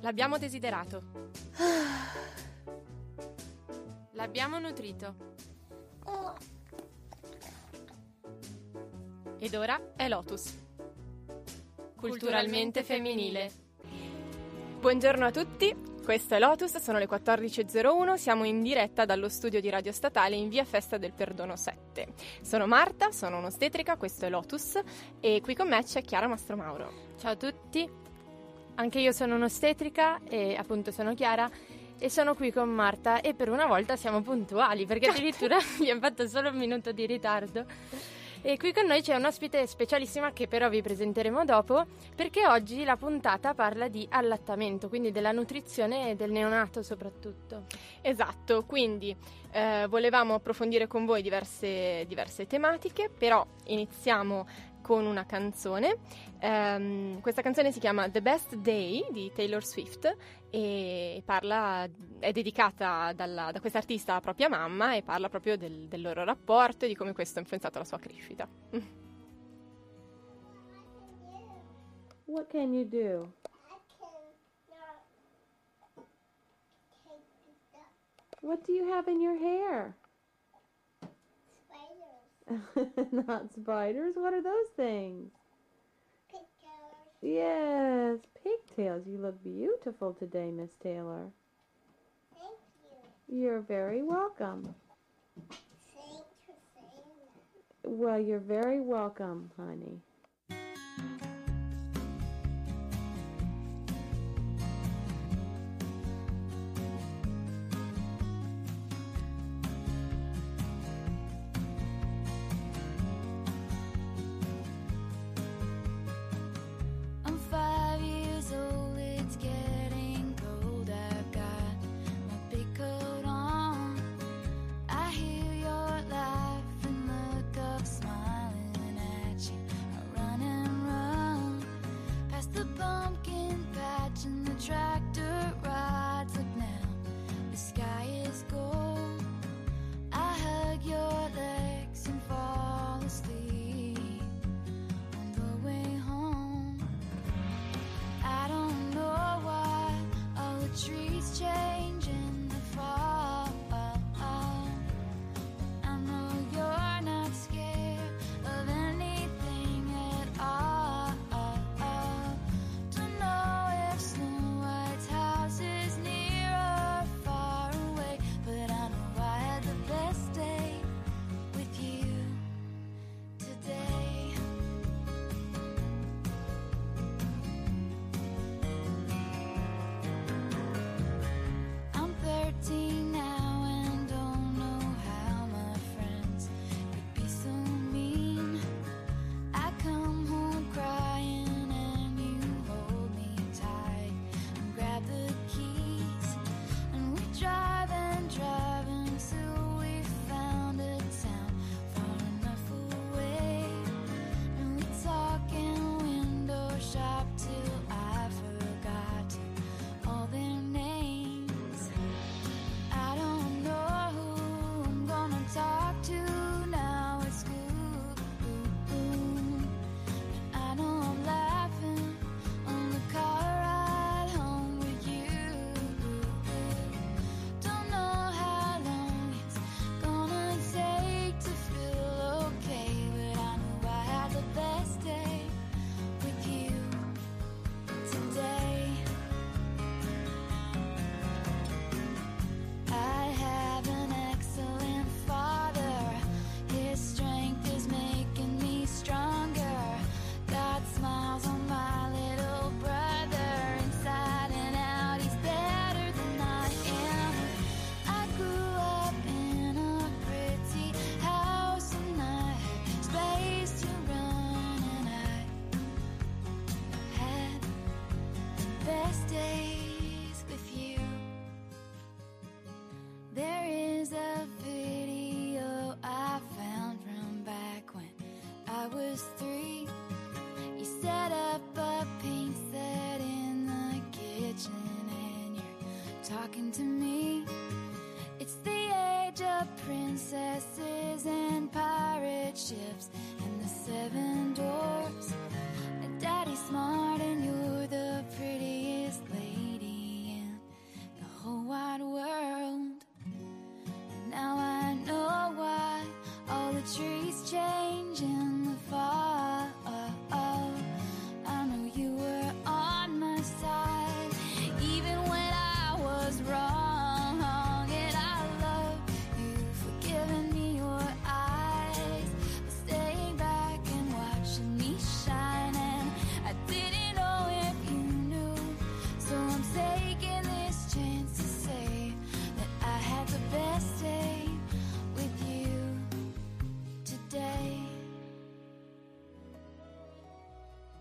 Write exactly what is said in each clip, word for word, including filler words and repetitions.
L'abbiamo desiderato. L'abbiamo nutrito. Ed ora è Lotus. Culturalmente femminile. Buongiorno a tutti, questo è Lotus, sono le quattordici e zero uno, siamo in diretta dallo studio di Radio Statale in via Festa del Perdono sette. Sono Marta, sono un'ostetrica, questo è Lotus e qui con me c'è Chiara Mastromauro. Ciao a tutti, anche io sono un'ostetrica e appunto sono Chiara e sono qui con Marta e per una volta siamo puntuali perché addirittura abbiamo fatto solo un minuto di ritardo. E qui con noi c'è un ospite specialissima che però vi presenteremo dopo, perché oggi la puntata parla di allattamento, quindi della nutrizione e del neonato soprattutto. Esatto, quindi eh, volevamo approfondire con voi diverse, diverse tematiche, però iniziamo con una canzone. Um, questa canzone si chiama The Best Day di Taylor Swift e parla, è dedicata dalla, da questa artista a propria mamma e parla proprio del, del loro rapporto e di come questo ha influenzato la sua crescita. What can you do? What do you have in your hair? Not spiders. What are those things? Pigtails. Yes, pigtails. You look beautiful today, Miss Taylor. Thank you. You're very welcome. Thanks for saying that. Well, you're very welcome, honey.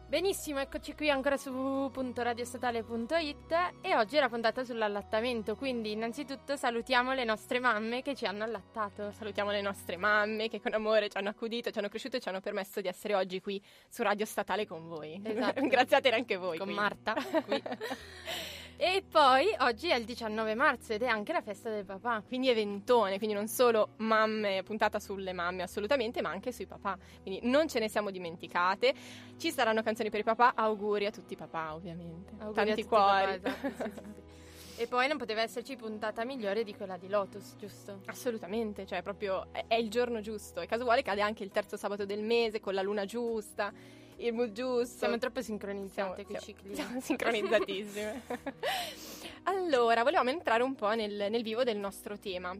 Benissimo, eccoci qui ancora su w w w punto radio statale punto i t e oggi è la puntata sull'allattamento, quindi innanzitutto salutiamo le nostre mamme che ci hanno allattato, salutiamo le nostre mamme che con amore ci hanno accudito, ci hanno cresciuto e ci hanno permesso di essere oggi qui su Radio Statale con voi. Esatto. Grazie a te anche voi. Con quindi. Marta. Qui. E poi oggi è il diciannove marzo ed è anche la festa del papà, quindi è ventone, quindi non solo mamme, puntata sulle mamme assolutamente, ma anche sui papà, quindi non ce ne siamo dimenticate. Ci saranno canzoni per i papà, auguri a tutti i papà ovviamente, auguri tanti a tutti cuori i papà, esatto, sì, sì. E poi non poteva esserci puntata migliore di quella di Lotus, giusto? Assolutamente, cioè proprio è, è il giorno giusto, e casuale cade anche il terzo sabato del mese con la luna giusta, il mood giusto. Siamo troppo sincronizzate con i cicli. Siamo sincronizzatissime. Allora, volevamo entrare un po' nel, nel vivo del nostro tema.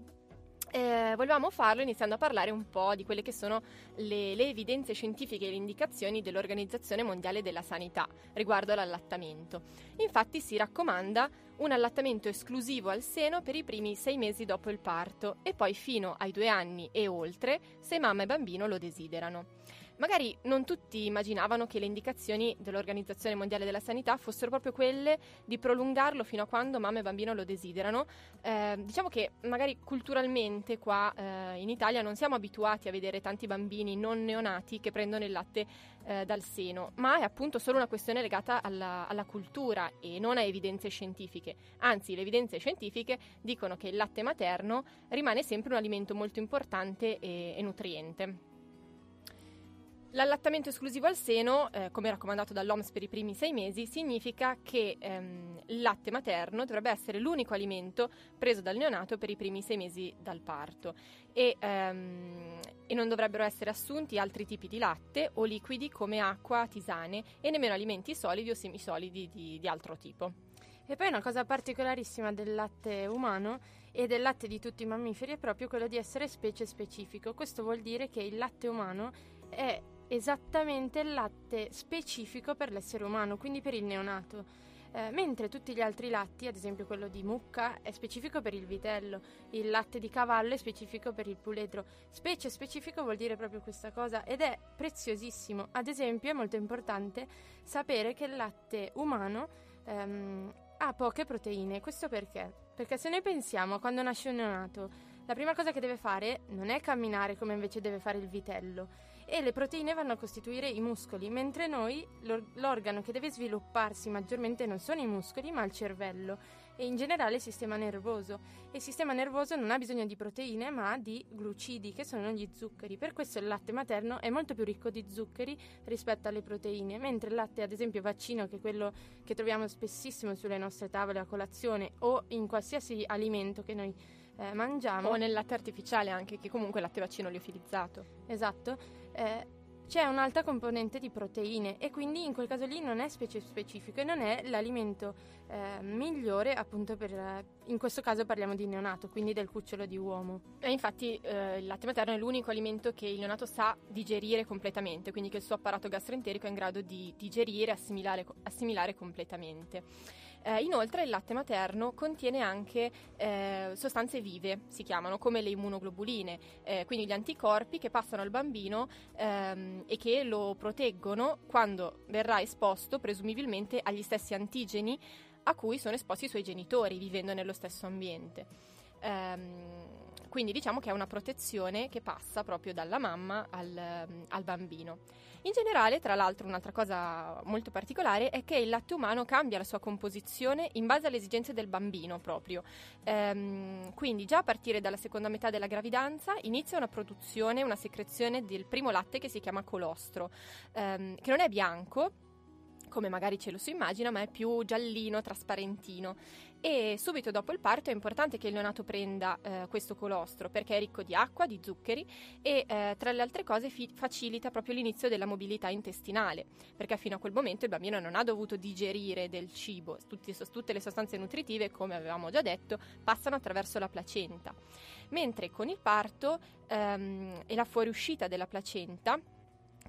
Eh, volevamo farlo iniziando a parlare un po' di quelle che sono le, le evidenze scientifiche e le indicazioni dell'Organizzazione Mondiale della Sanità riguardo all'allattamento. Infatti si raccomanda un allattamento esclusivo al seno per i primi sei mesi dopo il parto e poi fino ai due anni e oltre se mamma e bambino lo desiderano. Magari non tutti immaginavano che le indicazioni dell'Organizzazione Mondiale della Sanità fossero proprio quelle di prolungarlo fino a quando mamma e bambino lo desiderano. Eh, diciamo che magari culturalmente qua eh, in Italia non siamo abituati a vedere tanti bambini non neonati che prendono il latte eh, dal seno, ma è appunto solo una questione legata alla, alla cultura e non a evidenze scientifiche. Anzi, le evidenze scientifiche dicono che il latte materno rimane sempre un alimento molto importante e, e nutriente. L'allattamento esclusivo al seno, eh, come raccomandato dall'OMS per i primi sei mesi, significa che ehm, il latte materno dovrebbe essere l'unico alimento preso dal neonato per i primi sei mesi dal parto e, ehm, e non dovrebbero essere assunti altri tipi di latte o liquidi come acqua, tisane e nemmeno alimenti solidi o semisolidi di, di altro tipo. E poi una cosa particolarissima del latte umano e del latte di tutti i mammiferi è proprio quello di essere specie specifico. Questo vuol dire che il latte umano è esattamente il latte specifico per l'essere umano, quindi per il neonato, eh, mentre tutti gli altri latti, ad esempio quello di mucca, è specifico per il vitello, il latte di cavallo è specifico per il puledro. Specie specifico vuol dire proprio questa cosa ed è preziosissimo. Ad esempio è molto importante sapere che il latte umano ehm, ha poche proteine. Questo perché? Perché se noi pensiamo a quando nasce un neonato, la prima cosa che deve fare non è camminare come invece deve fare il vitello, e le proteine vanno a costituire i muscoli, mentre noi l'or- l'organo che deve svilupparsi maggiormente non sono i muscoli ma il cervello e in generale il sistema nervoso, e il sistema nervoso non ha bisogno di proteine ma di glucidi che sono gli zuccheri. Per questo il latte materno è molto più ricco di zuccheri rispetto alle proteine, mentre il latte ad esempio vaccino, che è quello che troviamo spessissimo sulle nostre tavole a colazione o in qualsiasi alimento che noi Eh, mangiamo, o nel latte artificiale anche, che comunque è latte vaccino liofilizzato, esatto, eh, c'è un'alta componente di proteine e quindi in quel caso lì non è specie specifico e non è l'alimento eh, migliore appunto per, in questo caso parliamo di neonato, quindi del cucciolo di uomo. E infatti eh, il latte materno è l'unico alimento che il neonato sa digerire completamente, quindi che il suo apparato gastroenterico è in grado di digerire, assimilare, assimilare completamente. Eh, inoltre il latte materno contiene anche eh, sostanze vive, si chiamano, come le immunoglobuline, eh, quindi gli anticorpi che passano al bambino ehm, e che lo proteggono quando verrà esposto presumibilmente agli stessi antigeni a cui sono esposti i suoi genitori vivendo nello stesso ambiente. Ehm, quindi diciamo che è una protezione che passa proprio dalla mamma al, al bambino. In generale, tra l'altro, un'altra cosa molto particolare è che il latte umano cambia la sua composizione in base alle esigenze del bambino proprio. Ehm, quindi già a partire dalla seconda metà della gravidanza inizia una produzione, una secrezione del primo latte che si chiama colostro, ehm, che non è bianco come magari ce lo si immagina, ma è più giallino, trasparentino. E subito dopo il parto è importante che il neonato prenda eh, questo colostro perché è ricco di acqua, di zuccheri e eh, tra le altre cose fi- facilita proprio l'inizio della mobilità intestinale, perché fino a quel momento il bambino non ha dovuto digerire del cibo. Tutti, tutte le sostanze nutritive, come avevamo già detto, passano attraverso la placenta, mentre con il parto ehm, e la fuoriuscita della placenta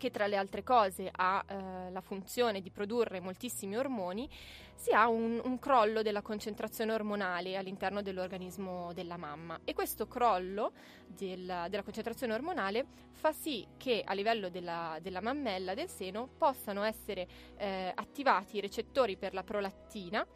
che tra le altre cose ha eh, la funzione di produrre moltissimi ormoni, si ha un, un crollo della concentrazione ormonale all'interno dell'organismo della mamma, e questo crollo del, della concentrazione ormonale fa sì che a livello della, della mammella, del seno, possano essere eh, attivati i recettori per la prolattina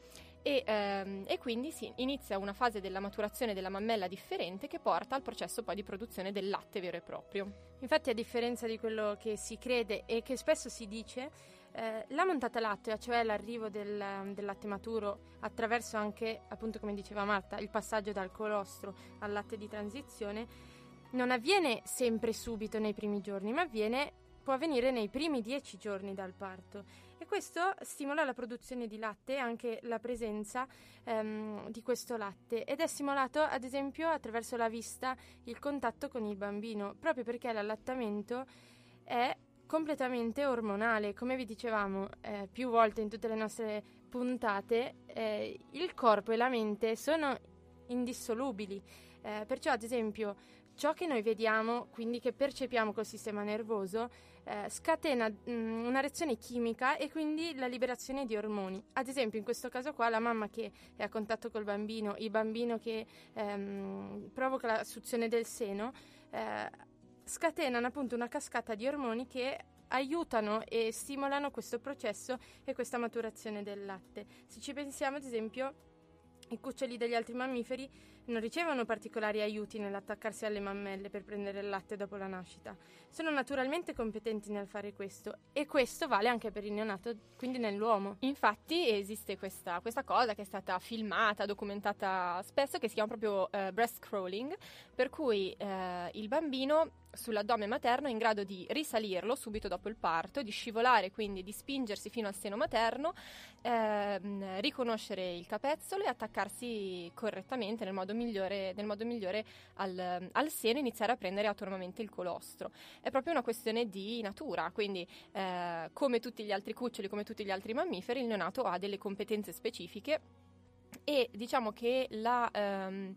e, ehm, e quindi si inizia una fase della maturazione della mammella differente che porta al processo poi di produzione del latte vero e proprio. Infatti, a differenza di quello che si crede e che spesso si dice, eh, la montata lattea, cioè l'arrivo del, del latte maturo attraverso anche, appunto come diceva Marta, il passaggio dal colostro al latte di transizione, non avviene sempre subito nei primi giorni, ma avviene può avvenire nei primi dieci giorni dal parto, e questo stimola la produzione di latte, anche la presenza ehm, di questo latte, ed è stimolato ad esempio attraverso la vista, il contatto con il bambino, proprio perché l'allattamento è completamente ormonale. Come vi dicevamo eh, più volte in tutte le nostre puntate, eh, il corpo e la mente sono indissolubili, eh, perciò ad esempio ciò che noi vediamo, quindi che percepiamo col sistema nervoso, eh, scatena mh, una reazione chimica e quindi la liberazione di ormoni. Ad esempio in questo caso qua la mamma che è a contatto col bambino, il bambino che ehm, provoca la suzione del seno, eh, scatenano appunto una cascata di ormoni che aiutano e stimolano questo processo e questa maturazione del latte. Se ci pensiamo, ad esempio, i cuccioli degli altri mammiferi non ricevono particolari aiuti nell'attaccarsi alle mammelle per prendere il latte dopo la nascita. Sono naturalmente competenti nel fare questo, e questo vale anche per il neonato, quindi nell'uomo. Infatti esiste questa, questa cosa che è stata filmata, documentata spesso, che si chiama proprio eh, breast crawling, per cui eh, il bambino sull'addome materno è in grado di risalirlo subito dopo il parto, di scivolare, quindi di spingersi fino al seno materno, ehm, riconoscere il capezzolo e attaccarsi correttamente nel modo migliore, nel modo migliore al, al seno, iniziare a prendere autonomamente il colostro. È proprio una questione di natura, quindi eh, come tutti gli altri cuccioli, come tutti gli altri mammiferi, il neonato ha delle competenze specifiche, e diciamo che la... Ehm,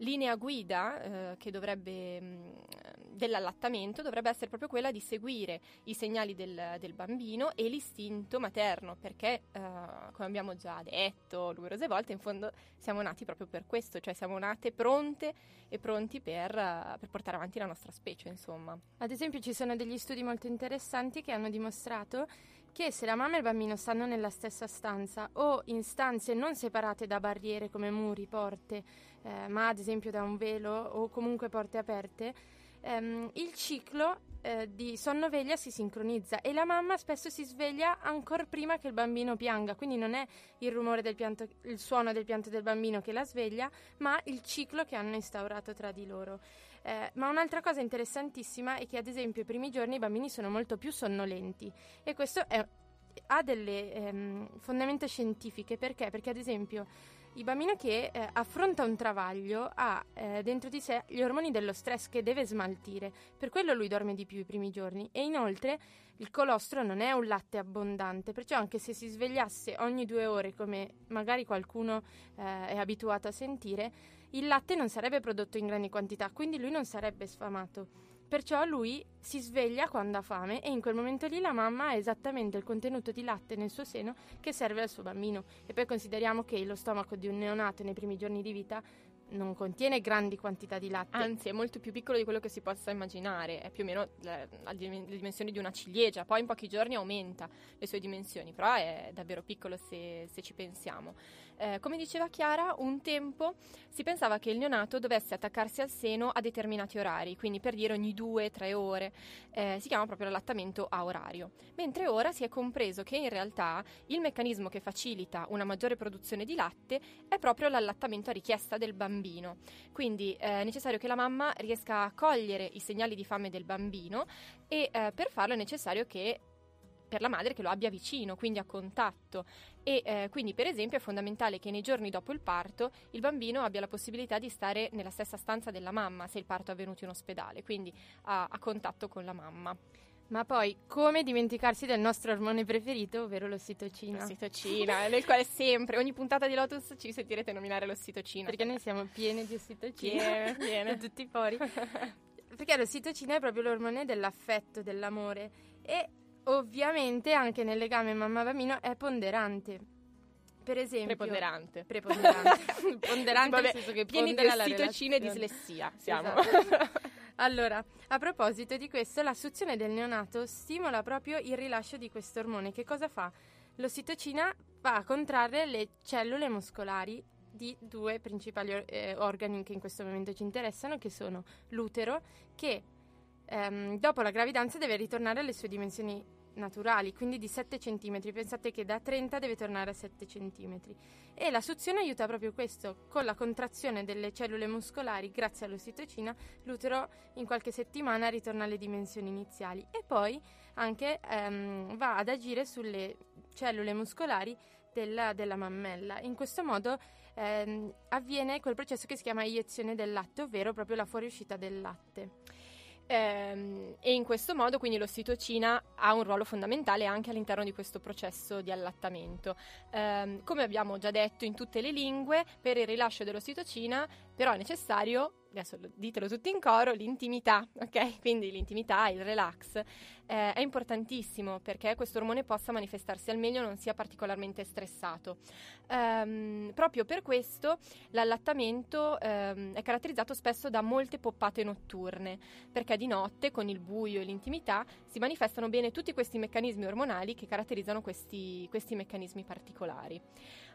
linea guida eh, che dovrebbe mh, dell'allattamento dovrebbe essere proprio quella di seguire i segnali del, del bambino e l'istinto materno, perché eh, come abbiamo già detto numerose volte, in fondo siamo nati proprio per questo, cioè siamo nate pronte e pronti per, uh, per portare avanti la nostra specie, insomma. Ad esempio ci sono degli studi molto interessanti che hanno dimostrato che se la mamma e il bambino stanno nella stessa stanza o in stanze non separate da barriere come muri, porte, eh, ma ad esempio da un velo o comunque porte aperte, ehm, il ciclo eh, di sonno-veglia si sincronizza, e la mamma spesso si sveglia ancora prima che il bambino pianga, quindi non è il rumore del pianto, il suono del pianto del bambino che la sveglia, ma il ciclo che hanno instaurato tra di loro. Eh, ma un'altra cosa interessantissima è che ad esempio i primi giorni i bambini sono molto più sonnolenti, e questo è, ha delle ehm, fondamenta scientifiche. Perché? Perché ad esempio il bambino che eh, affronta un travaglio ha eh, dentro di sé gli ormoni dello stress che deve smaltire, per quello lui dorme di più i primi giorni, e inoltre il colostro non è un latte abbondante, perciò anche se si svegliasse ogni due ore, come magari qualcuno eh, è abituato a sentire, il latte non sarebbe prodotto in grandi quantità, quindi lui non sarebbe sfamato. Perciò lui si sveglia quando ha fame, e in quel momento lì la mamma ha esattamente il contenuto di latte nel suo seno che serve al suo bambino. E poi consideriamo che lo stomaco di un neonato nei primi giorni di vita non contiene grandi quantità di latte. Anzi, è molto più piccolo di quello che si possa immaginare, è più o meno le, le dimensioni di una ciliegia, poi in pochi giorni aumenta le sue dimensioni, però è davvero piccolo se, se ci pensiamo. Eh, come diceva Chiara, un tempo si pensava che il neonato dovesse attaccarsi al seno a determinati orari, quindi per dire ogni due, tre ore, eh, si chiama proprio l'allattamento a orario, mentre ora si è compreso che in realtà il meccanismo che facilita una maggiore produzione di latte è proprio l'allattamento a richiesta del bambino. Quindi eh, è necessario che la mamma riesca a cogliere i segnali di fame del bambino, e eh, per farlo è necessario che per la madre che lo abbia vicino, quindi a contatto, e eh, quindi per esempio è fondamentale che nei giorni dopo il parto il bambino abbia la possibilità di stare nella stessa stanza della mamma, se il parto è avvenuto in ospedale, quindi a, a contatto con la mamma. Ma poi, come dimenticarsi del nostro ormone preferito, ovvero l'ossitocina? L'ossitocina, nel quale sempre, ogni puntata di Lotus ci sentirete nominare l'ossitocina. Perché noi siamo piene di ossitocina, piene, piene. Da tutti i pori. perché l'ossitocina è proprio l'ormone dell'affetto, dell'amore, e ovviamente anche nel legame mamma-bambino è ponderante. Per esempio, preponderante, preponderante, ponderante nel senso che pondera la relazione. Pieni di ossitocina e dislessia siamo. Esatto. Allora, a proposito di questo, la suzione del neonato stimola proprio il rilascio di questo ormone. Che cosa fa? L'ossitocina va a contrarre le cellule muscolari di due principali eh, organi che in questo momento ci interessano, che sono l'utero, che ehm, dopo la gravidanza deve ritornare alle sue dimensioni naturali, quindi di sette centimetri. Pensate che da trenta deve tornare a sette centimetri, e la suzione aiuta proprio questo. Con la contrazione delle cellule muscolari grazie all'ossitocina, l'utero in qualche settimana ritorna alle dimensioni iniziali, e poi anche ehm, va ad agire sulle cellule muscolari della, della mammella. In questo modo ehm, avviene quel processo che si chiama iniezione del latte, ovvero proprio la fuoriuscita del latte. E in questo modo quindi l'ossitocina ha un ruolo fondamentale anche all'interno di questo processo di allattamento. Ehm, come abbiamo già detto in tutte le lingue, per il rilascio dell'ossitocina però è necessario, adesso ditelo tutti in coro, l'intimità, ok? Quindi l'intimità, il relax, eh, è importantissimo perché questo ormone possa manifestarsi al meglio, non sia particolarmente stressato. Ehm, proprio per questo l'allattamento ehm, è caratterizzato spesso da molte poppate notturne, perché di notte, con il buio e l'intimità, si manifestano bene tutti questi meccanismi ormonali che caratterizzano questi, questi meccanismi particolari.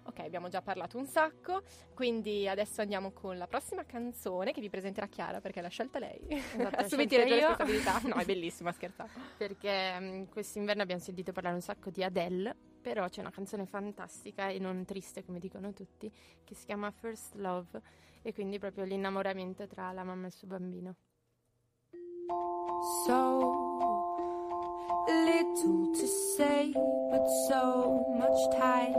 Ok, abbiamo già parlato un sacco, quindi adesso andiamo con la prossima canzone che vi presenterà Chiara, perché l'ha scelta lei. Esatto, assumiti le tue responsabilità. No, è bellissima, scherzato. Perché um, quest'inverno abbiamo sentito parlare un sacco di Adele, però c'è una canzone fantastica e non triste, come dicono tutti, che si chiama First Love, e quindi proprio l'innamoramento tra la mamma e il suo bambino. So little to say, but so much time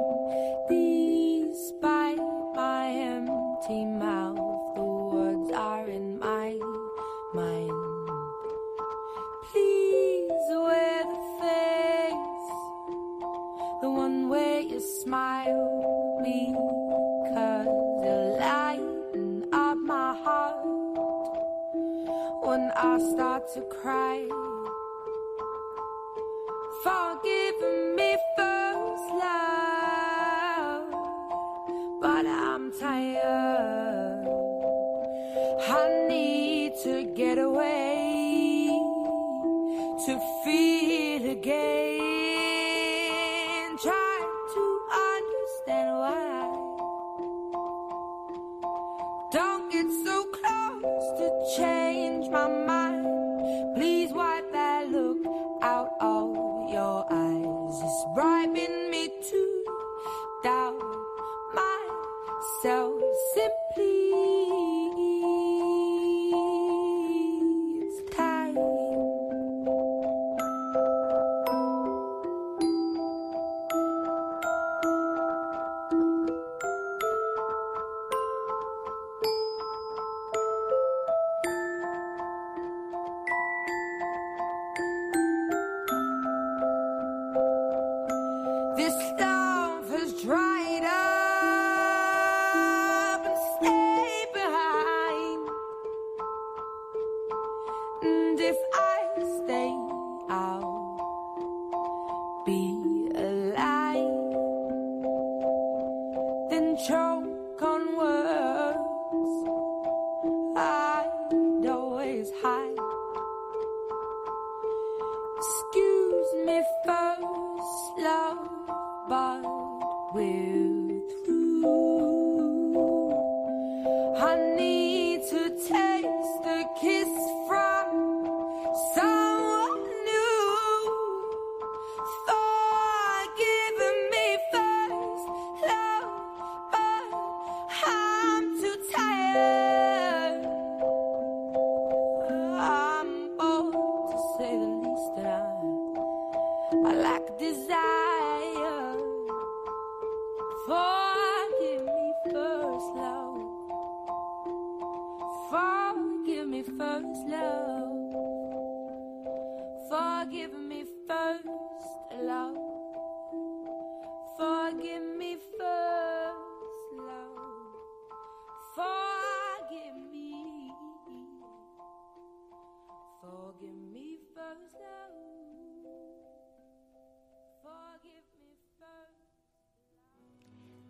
despite my empty mouth, the words are in my mind. Please wear the face, the one way you smile me, 'cause you're lighting up my heart when I start to cry. Forgive me first, love, but I'm tired. I need to get away to feel again. Try to understand why. Don't get so close to change my mind. Please wipe that look out of your eyes. It's bribing me to doubt myself. Simply it's time.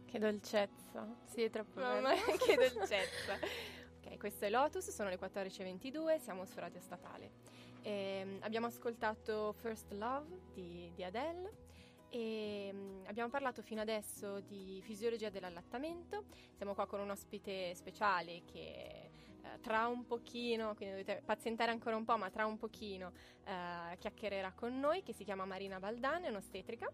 Che dolcezza. Sì, è troppo bella. Che dolcezza. Ok, questo è Lotus, sono le quattordici e ventidue, siamo su Radio Statale. E abbiamo ascoltato First Love di, di Adele e abbiamo parlato fino adesso di fisiologia dell'allattamento. Siamo qua con un ospite speciale che eh, tra un pochino, quindi dovete pazientare ancora un po', ma tra un pochino eh, chiacchiererà con noi, che si chiama Marina Baldane, è un'ostetrica.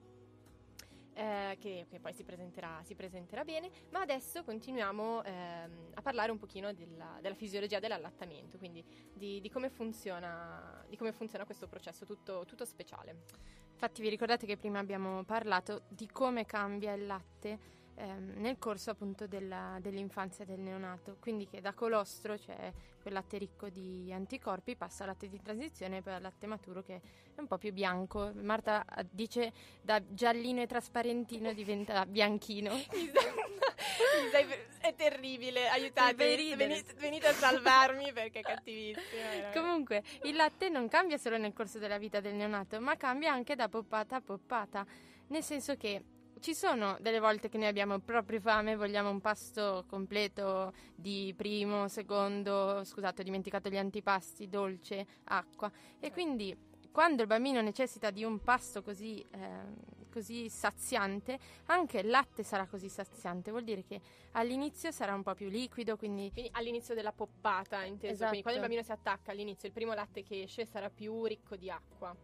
Eh, che, che poi si presenterà, si presenterà bene, ma adesso continuiamo ehm, a parlare un pochino della, della fisiologia dell'allattamento, quindi di, di come funziona di come funziona questo processo tutto, tutto speciale. Infatti vi ricordate che prima abbiamo parlato di come cambia il latte ehm, nel corso appunto della, dell'infanzia del neonato, quindi che da colostro, cioè quel latte ricco di anticorpi, passa al latte di transizione e poi al latte maturo che è un po' più bianco. Marta dice da giallino e trasparentino diventa bianchino. È terribile, aiutatemi, venite, venite a salvarmi perché è cattivissimo. Veramente. Comunque il latte non cambia solo nel corso della vita del neonato, ma cambia anche da poppata a poppata, nel senso che ci sono delle volte che noi abbiamo proprio fame, vogliamo un pasto completo di primo, secondo, scusate ho dimenticato gli antipasti, dolce, acqua, e quindi quando il bambino necessita di un pasto così, eh, così saziante, anche il latte sarà così saziante, vuol dire che all'inizio sarà un po' più liquido, quindi, quindi all'inizio della poppata, inteso, esatto. Quindi quando il bambino si attacca all'inizio, il primo latte che esce sarà più ricco di acqua,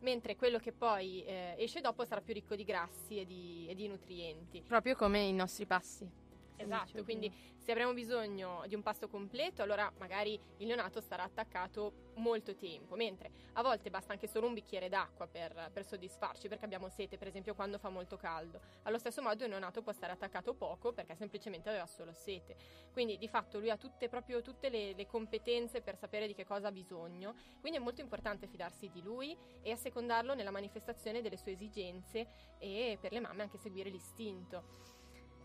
mentre quello che poi eh, esce dopo sarà più ricco di grassi e di, e di nutrienti. Proprio come i nostri passi. Esatto, quindi se avremo bisogno di un pasto completo, allora magari il neonato sarà attaccato molto tempo, mentre a volte basta anche solo un bicchiere d'acqua per, per soddisfarci, perché abbiamo sete, per esempio quando fa molto caldo. Allo stesso modo il neonato può stare attaccato poco perché semplicemente aveva solo sete, quindi di fatto lui ha tutte, proprio tutte le, le competenze per sapere di che cosa ha bisogno, quindi è molto importante fidarsi di lui e assecondarlo nella manifestazione delle sue esigenze e per le mamme anche seguire l'istinto.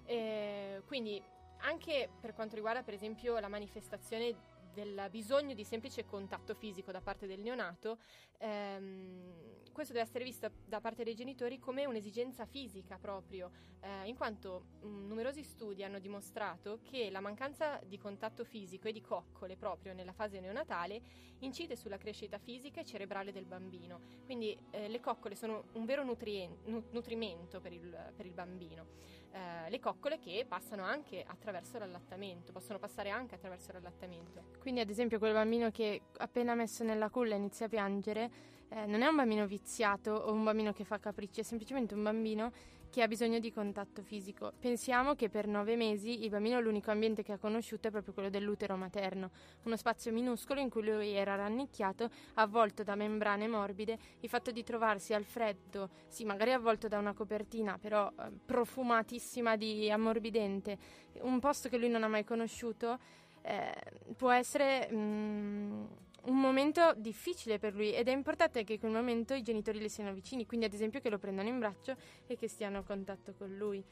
Eh, quindi anche per quanto riguarda per esempio la manifestazione del bisogno di semplice contatto fisico da parte del neonato, ehm, questo deve essere visto da parte dei genitori come un'esigenza fisica proprio, eh, in quanto mh, numerosi studi hanno dimostrato che la mancanza di contatto fisico e di coccole proprio nella fase neonatale incide sulla crescita fisica e cerebrale del bambino, quindi eh, le coccole sono un vero nutrien- nu- nutrimento per il, per il bambino. Uh, le coccole che passano anche attraverso l'allattamento, possono passare anche attraverso l'allattamento. Quindi ad esempio quel bambino che appena messo nella culla inizia a piangere eh, non è un bambino viziato o un bambino che fa capricci, è semplicemente un bambino che ha bisogno di contatto fisico. Pensiamo che per nove mesi il bambino l'unico ambiente che ha conosciuto è proprio quello dell'utero materno, uno spazio minuscolo in cui lui era rannicchiato, avvolto da membrane morbide. Il fatto di trovarsi al freddo, sì magari avvolto da una copertina però eh, profumatissima di ammorbidente, un posto che lui non ha mai conosciuto, eh, può essere... Mm, un momento difficile per lui, ed è importante che in quel momento i genitori le siano vicini, quindi ad esempio che lo prendano in braccio e che stiano a contatto con lui.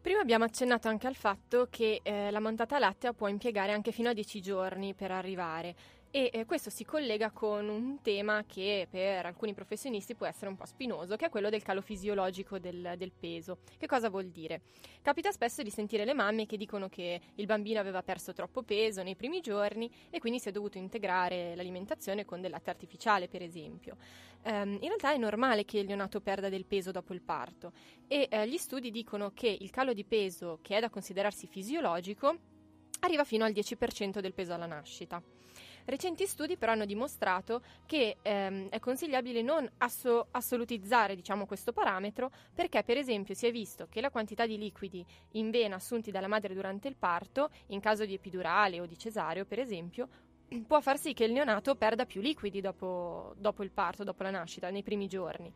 Prima abbiamo accennato anche al fatto che eh, la mancata lattea può impiegare anche fino a dieci giorni per arrivare, e eh, questo si collega con un tema che per alcuni professionisti può essere un po' spinoso, che è quello del calo fisiologico del, del peso. Che cosa vuol dire? Capita spesso di sentire le mamme che dicono che il bambino aveva perso troppo peso nei primi giorni e quindi si è dovuto integrare l'alimentazione con del latte artificiale, per esempio. Um, in realtà è normale che il neonato perda del peso dopo il parto, e eh, gli studi dicono che il calo di peso, che è da considerarsi fisiologico, arriva fino al dieci per cento del peso alla nascita. Recenti studi però hanno dimostrato che ehm, è consigliabile non asso- assolutizzare diciamo, questo parametro, perché per esempio si è visto che la quantità di liquidi in vena assunti dalla madre durante il parto, in caso di epidurale o di cesareo per esempio, può far sì che il neonato perda più liquidi dopo, dopo il parto, dopo la nascita, nei primi giorni.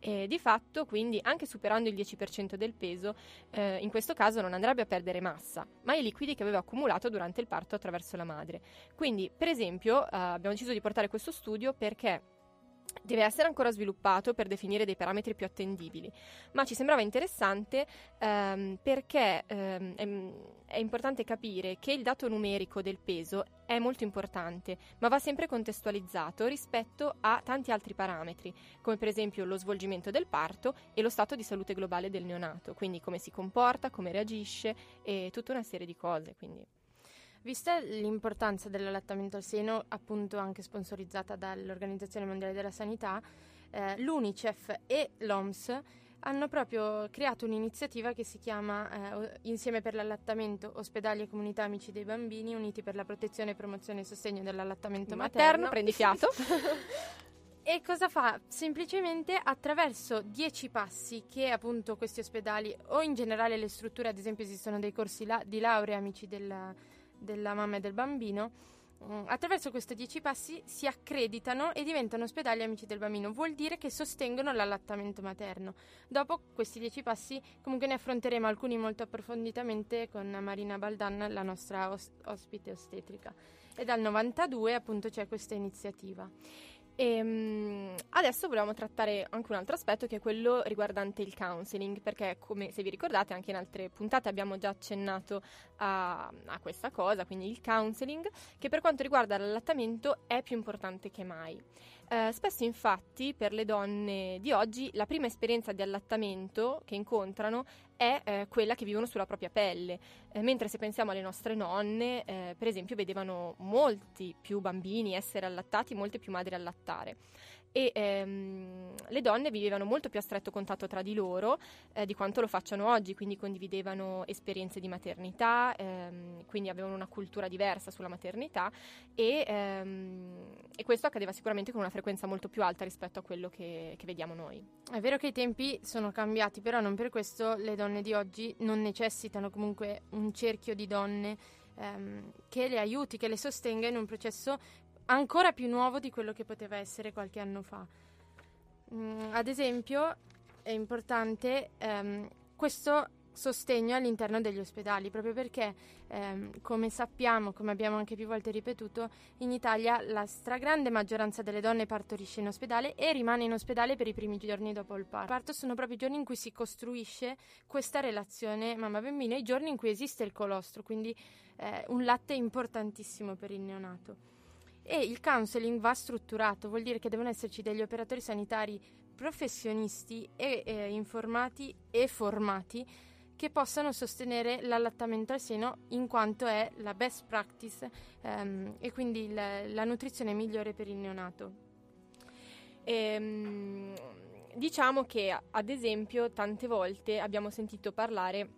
E di fatto, quindi, anche superando il dieci per cento del peso, eh, in questo caso non andrebbe a perdere massa, ma i liquidi che aveva accumulato durante il parto attraverso la madre. Quindi, per esempio, eh, abbiamo deciso di portare questo studio perché deve essere ancora sviluppato per definire dei parametri più attendibili, ma ci sembrava interessante ehm, perché ehm, è, è importante capire che il dato numerico del peso è molto importante, ma va sempre contestualizzato rispetto a tanti altri parametri, come per esempio lo svolgimento del parto e lo stato di salute globale del neonato, quindi come si comporta, come reagisce e tutta una serie di cose, quindi... Vista l'importanza dell'allattamento al seno, appunto anche sponsorizzata dall'Organizzazione Mondiale della Sanità, eh, l'UNICEF e l'OMS hanno proprio creato un'iniziativa che si chiama eh, Insieme per l'allattamento, ospedali e comunità amici dei bambini, uniti per la protezione, promozione e sostegno dell'allattamento materno. materno. Prendi fiato. E cosa fa? Semplicemente attraverso dieci passi che appunto questi ospedali o in generale le strutture, ad esempio esistono dei corsi la- di laurea amici della della mamma e del bambino, attraverso questi dieci passi si accreditano e diventano ospedali amici del bambino. Vuol dire che sostengono l'allattamento materno. Dopo questi dieci passi comunque ne affronteremo alcuni molto approfonditamente con Marina Baldane, la nostra os- ospite ostetrica, e dal novantadue appunto c'è questa iniziativa. E adesso volevamo trattare anche un altro aspetto, che è quello riguardante il counseling, perché come se vi ricordate anche in altre puntate abbiamo già accennato a, a questa cosa, quindi il counseling, che per quanto riguarda l'allattamento è più importante che mai. Eh, spesso infatti per le donne di oggi la prima esperienza di allattamento che incontrano è eh, quella che vivono sulla propria pelle, eh, mentre se pensiamo alle nostre nonne eh, per esempio vedevano molti più bambini essere allattati, molte più madri allattare, e ehm, le donne vivevano molto più a stretto contatto tra di loro eh, di quanto lo facciano oggi, quindi condividevano esperienze di maternità, ehm, quindi avevano una cultura diversa sulla maternità e, ehm, e questo accadeva sicuramente con una frequenza molto più alta rispetto a quello che, che vediamo noi. È vero che i tempi sono cambiati, però non per questo le donne di oggi non necessitano comunque un cerchio di donne ehm, che le aiuti, che le sostenga in un processo ancora più nuovo di quello che poteva essere qualche anno fa. Mm, ad esempio è importante ehm, questo sostegno all'interno degli ospedali, proprio perché ehm, come sappiamo, come abbiamo anche più volte ripetuto, in Italia la stragrande maggioranza delle donne partorisce in ospedale e rimane in ospedale per i primi giorni dopo il parto. Il parto sono proprio i giorni in cui si costruisce questa relazione mamma-bambino, i giorni in cui esiste il colostro, quindi eh, un latte importantissimo per il neonato. E il counseling va strutturato, vuol dire che devono esserci degli operatori sanitari professionisti e eh, informati e formati che possano sostenere l'allattamento al seno, in quanto è la best practice ehm, e quindi la, la nutrizione migliore per il neonato. Ehm, diciamo che ad esempio tante volte abbiamo sentito parlare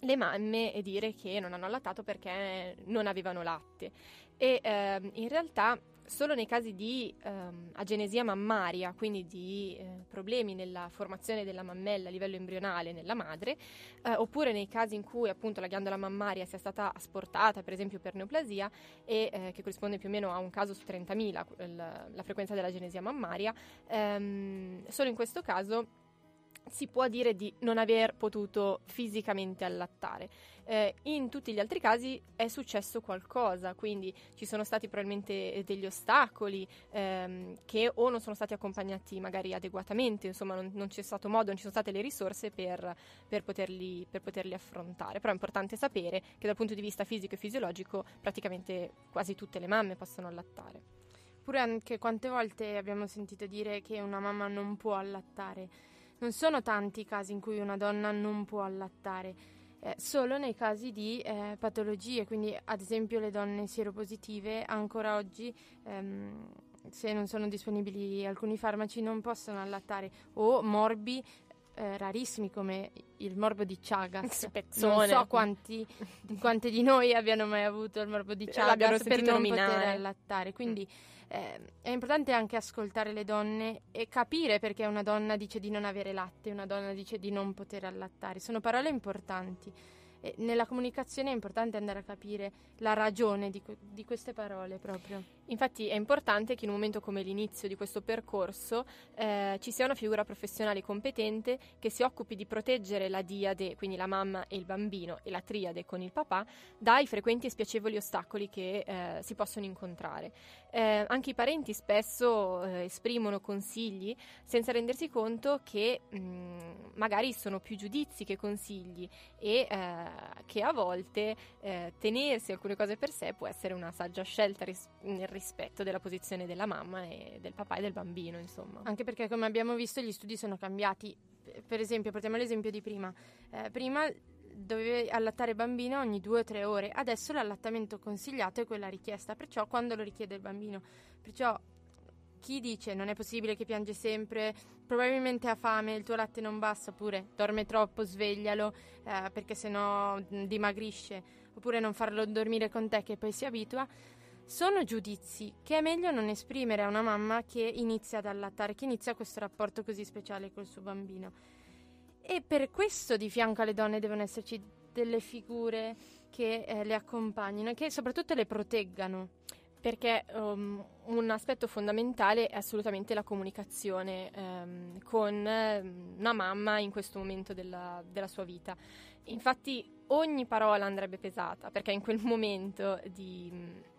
le mamme e dire che non hanno allattato perché non avevano latte, e ehm, in realtà solo nei casi di ehm, agenesia mammaria, quindi di eh, problemi nella formazione della mammella a livello embrionale nella madre, eh, oppure nei casi in cui appunto la ghiandola mammaria sia stata asportata, per esempio per neoplasia, e eh, che corrisponde più o meno a un caso su trentamila la, la frequenza dell'agenesia mammaria, ehm, solo in questo caso si può dire di non aver potuto fisicamente allattare. Eh, in tutti gli altri casi è successo qualcosa, quindi ci sono stati probabilmente degli ostacoli ehm, che o non sono stati accompagnati magari adeguatamente, insomma non, non c'è stato modo, non ci sono state le risorse per, per, poterli, per poterli affrontare. Però è importante sapere che dal punto di vista fisico e fisiologico praticamente quasi tutte le mamme possono allattare. Pure anche quante volte abbiamo sentito dire che una mamma non può allattare. Non sono tanti i casi in cui una donna non può allattare, eh, solo nei casi di eh, patologie, quindi ad esempio le donne sieropositive ancora oggi, ehm, se non sono disponibili alcuni farmaci, non possono allattare, o morbi eh, rarissimi come il morbo di Chagas. Spezzone. Non so quanti, quante di noi abbiano mai avuto il morbo di Chagas. L'abbiamo per non nominare. Poter allattare, quindi... Eh, è importante anche ascoltare le donne e capire perché una donna dice di non avere latte, una donna dice di non poter allattare. Sono parole importanti e nella comunicazione è importante andare a capire la ragione di, di queste parole proprio. Infatti è importante che in un momento come l'inizio di questo percorso eh, ci sia una figura professionale competente che si occupi di proteggere la diade, quindi la mamma e il bambino, e la triade con il papà, dai frequenti e spiacevoli ostacoli che eh, si possono incontrare. Eh, anche i parenti spesso eh, esprimono consigli senza rendersi conto che mh, magari sono più giudizi che consigli e eh, che a volte eh, tenersi alcune cose per sé può essere una saggia scelta ris- nel rispetto della posizione della mamma e del papà e del bambino, insomma. Anche perché, come abbiamo visto, gli studi sono cambiati. Per esempio, portiamo l'esempio di prima. Eh, prima dovevi allattare bambino ogni due o tre ore, adesso l'allattamento consigliato è quella richiesta, perciò quando lo richiede il bambino. Perciò chi dice non è possibile che piange sempre, probabilmente ha fame, il tuo latte non basta, oppure dorme troppo, sveglialo eh, perché sennò dimagrisce, oppure non farlo dormire con te che poi si abitua, sono giudizi che è meglio non esprimere a una mamma che inizia ad allattare, che inizia questo rapporto così speciale col suo bambino. E per questo di fianco alle donne devono esserci delle figure che eh, le accompagnino e che soprattutto le proteggano. Perché um, un aspetto fondamentale è assolutamente la comunicazione um, con una mamma in questo momento della, della sua vita. Infatti ogni parola andrebbe pesata, perché in quel momento di...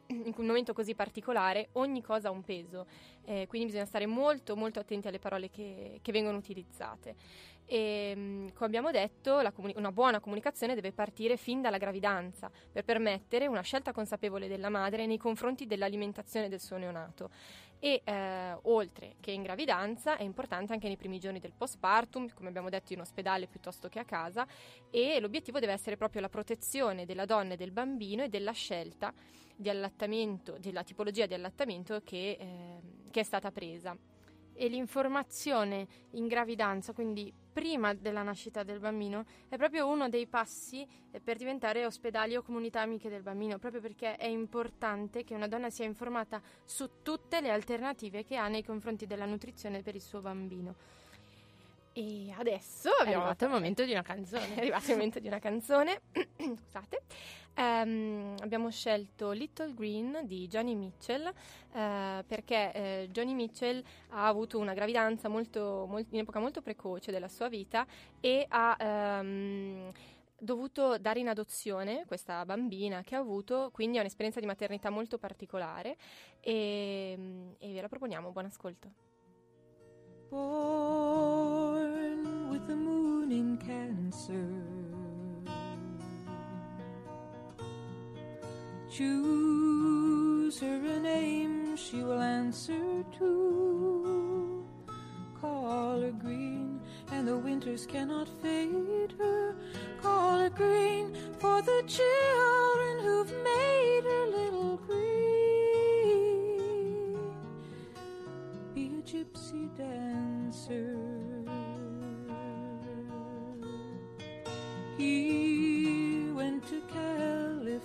in un momento così particolare ogni cosa ha un peso, eh, quindi bisogna stare molto molto attenti alle parole che, che vengono utilizzate e, come abbiamo detto, la comuni- una buona comunicazione deve partire fin dalla gravidanza per permettere una scelta consapevole della madre nei confronti dell'alimentazione del suo neonato e eh, oltre che in gravidanza è importante anche nei primi giorni del postpartum, come abbiamo detto, in ospedale piuttosto che a casa, e l'obiettivo deve essere proprio la protezione della donna e del bambino e della scelta di allattamento, della tipologia di allattamento che, eh, che è stata presa. E l'informazione in gravidanza, quindi prima della nascita del bambino, è proprio uno dei passi per diventare ospedali o comunità amiche del bambino, proprio perché è importante che una donna sia informata su tutte le alternative che ha nei confronti della nutrizione per il suo bambino. E adesso è arrivato il momento di una canzone. È arrivato il momento di una canzone. Scusate. Um, abbiamo scelto Little Green di Joni Mitchell uh, perché uh, Joni Mitchell ha avuto una gravidanza molto, molto, in epoca molto precoce della sua vita e ha um, dovuto dare in adozione questa bambina che ha avuto, quindi è un'esperienza di maternità molto particolare e, e ve la proponiamo. Buon ascolto. Born with the moon in Cancer, choose her a name she will answer to. Call her green, and the winters cannot fade her. Call her green for the children who've made her little green. Be a gypsy dancer. He went to California,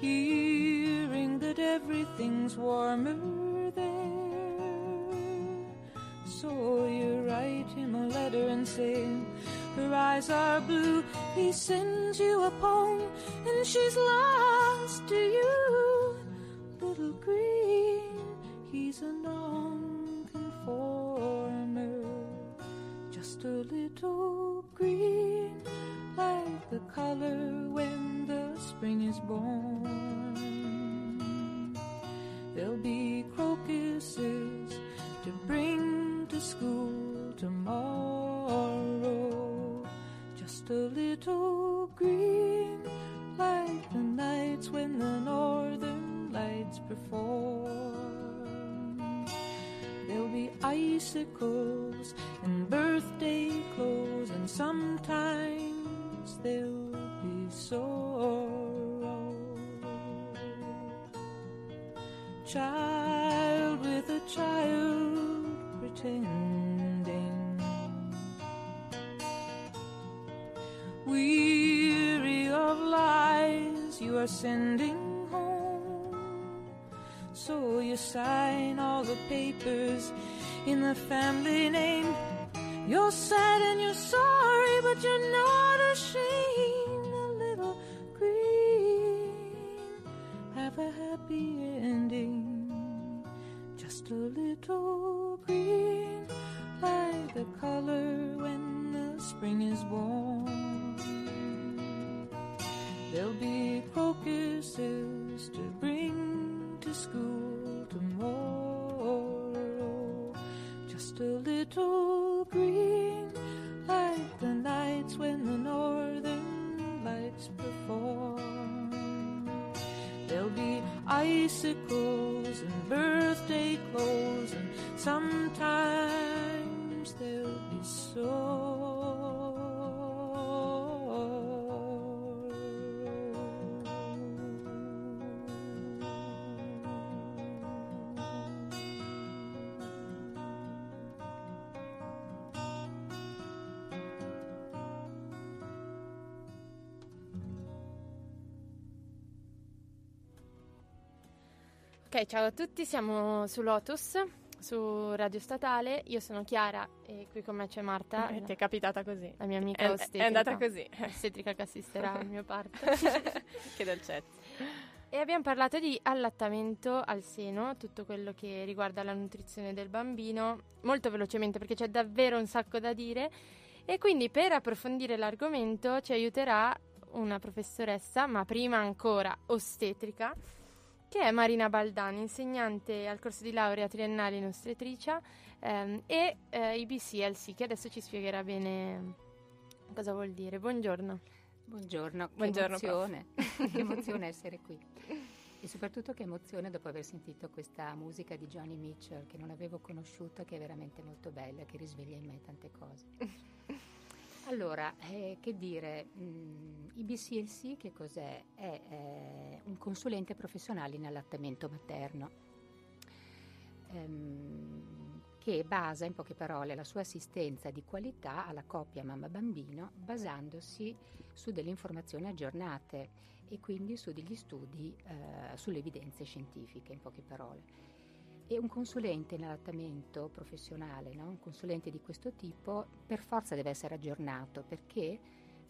hearing that everything's warmer there. So you write him a letter and say her eyes are blue. He sends you a poem and she's lost to you, little green. He's a non-conformer, just a little green, like the color when the spring is born. There'll be crocuses to bring to school tomorrow, just a little green, like the nights when the northern lights perform. There'll be icicles and birthday clothes, and sometimes there'll be sorrow. Child with a child pretending, weary of lies you are sending home. So you sign all the papers in the family name. You're sad and you're sorry, but you're not ashamed. A little have a happy ending. Just a little green, like the color when the spring is born. There'll be crocuses to bring to school tomorrow. Just a little green, like the nights when the northern lights perform. There'll be icicles and birthday clothes, and sometimes there'll be sorrow. Ok, ciao a tutti, siamo su Lotus, su Radio Statale. Io sono Chiara e qui con me c'è Marta. E ti è capitata così. La mia amica è, ostetrica. È andata così. Ostetrica che assisterà al mio parto. Che dolcezza. E abbiamo parlato di allattamento al seno, tutto quello che riguarda la nutrizione del bambino, molto velocemente perché c'è davvero un sacco da dire. E quindi per approfondire l'argomento ci aiuterà una professoressa, ma prima ancora ostetrica, che è Marina Baldane, insegnante al corso di laurea triennale in ostetricia ehm, e eh, I B C L C, che adesso ci spiegherà bene cosa vuol dire. Buongiorno. Buongiorno, che Buongiorno, emozione, che emozione essere qui. E soprattutto che emozione dopo aver sentito questa musica di Joni Mitchell, che non avevo conosciuto, che è veramente molto bella, che risveglia in me tante cose. Allora, eh, che dire, mh, I B C L C che cos'è? È eh, un consulente professionale in allattamento materno ehm, che basa in poche parole la sua assistenza di qualità alla coppia mamma-bambino basandosi su delle informazioni aggiornate e quindi su degli studi, eh, sulle evidenze scientifiche in poche parole. E un consulente in allattamento professionale, no? Un consulente di questo tipo per forza deve essere aggiornato, perché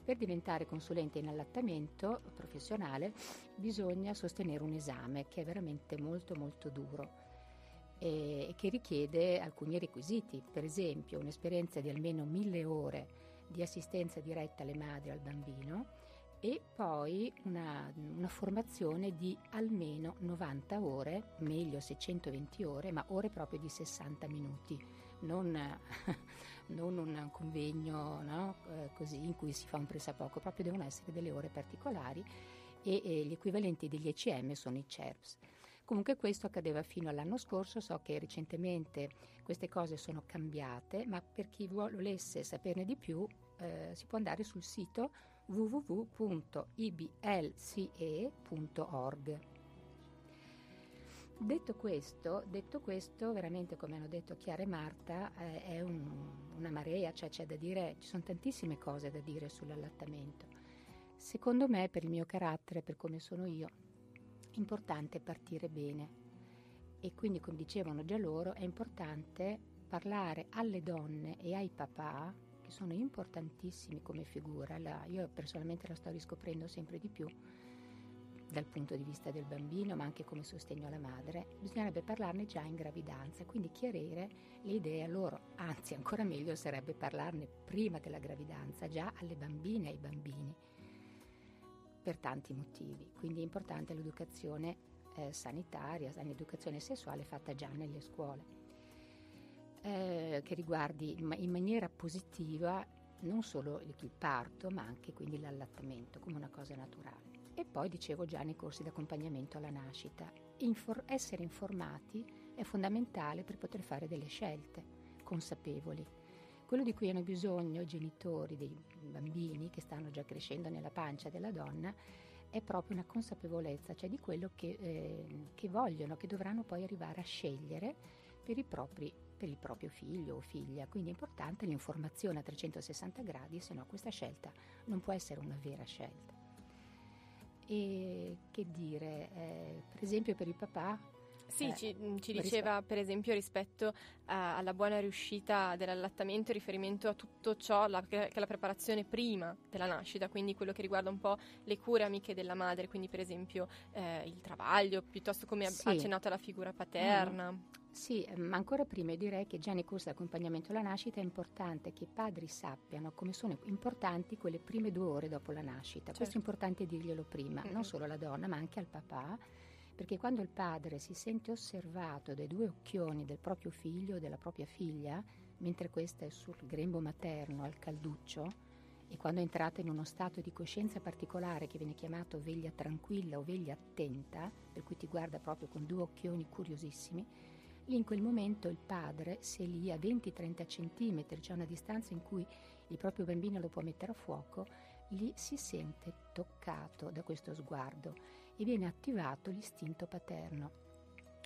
per diventare consulente in allattamento professionale bisogna sostenere un esame che è veramente molto molto duro e che richiede alcuni requisiti, per esempio un'esperienza di almeno mille ore di assistenza diretta alle madri e al bambino e poi una, una formazione di almeno novanta ore, meglio seicentoventi ore, ma ore proprio di sessanta minuti, non, non un convegno, no? eh, così in cui si fa un pressapoco, proprio devono essere delle ore particolari e, e gli equivalenti degli E C M sono i C E R P S. Comunque questo accadeva fino all'anno scorso, so che recentemente queste cose sono cambiate, ma per chi volesse saperne di più eh, si può andare sul sito w w w punto i b l c e punto org. Detto questo, detto questo, veramente come hanno detto Chiara e Marta, eh, è un, una marea, cioè c'è da dire, ci sono tantissime cose da dire sull'allattamento. Secondo me, per il mio carattere, per come sono io, è importante partire bene. E quindi, come dicevano già loro, è importante parlare alle donne e ai papà, che sono importantissimi come figura. La, io personalmente la sto riscoprendo sempre di più dal punto di vista del bambino, ma anche come sostegno alla madre. Bisognerebbe parlarne già in gravidanza, quindi chiarire le idee a loro, anzi ancora meglio sarebbe parlarne prima della gravidanza, già alle bambine e ai bambini, per tanti motivi. Quindi è importante l'educazione eh, sanitaria, l'educazione sessuale fatta già nelle scuole. Eh, che riguardi in maniera positiva non solo il parto ma anche quindi l'allattamento come una cosa naturale. E poi dicevo già nei corsi di accompagnamento alla nascita, Infor- essere informati è fondamentale per poter fare delle scelte consapevoli. Quello di cui hanno bisogno i genitori dei bambini che stanno già crescendo nella pancia della donna è proprio una consapevolezza, cioè di quello che, eh, che vogliono, che dovranno poi arrivare a scegliere per i propri per il proprio figlio o figlia, quindi è importante l'informazione a trecentosessanta gradi, se no questa scelta non può essere una vera scelta. E che dire, eh, per esempio per il papà Sì, eh, ci, ci diceva per esempio rispetto uh, alla buona riuscita dell'allattamento, riferimento a tutto ciò la, che è la preparazione prima della nascita, quindi quello che riguarda un po' le cure amiche della madre, quindi per esempio eh, il travaglio, piuttosto come sì. accennato alla figura paterna. Mm. Sì, ma ancora prima io direi che già nei corsi di accompagnamento alla nascita è importante che i padri sappiano come sono importanti quelle prime due ore dopo la nascita. Certo. Questo è importante dirglielo prima, mm-hmm. non solo alla donna ma anche al papà, perché quando il padre si sente osservato dai due occhioni del proprio figlio o della propria figlia, mentre questa è sul grembo materno al calduccio, e quando è entrata in uno stato di coscienza particolare che viene chiamato veglia tranquilla o veglia attenta, per cui ti guarda proprio con due occhioni curiosissimi, lì in quel momento il padre, se lì a venti trenta centimetri, cioè una distanza in cui il proprio bambino lo può mettere a fuoco, lì si sente toccato da questo sguardo e viene attivato l'istinto paterno.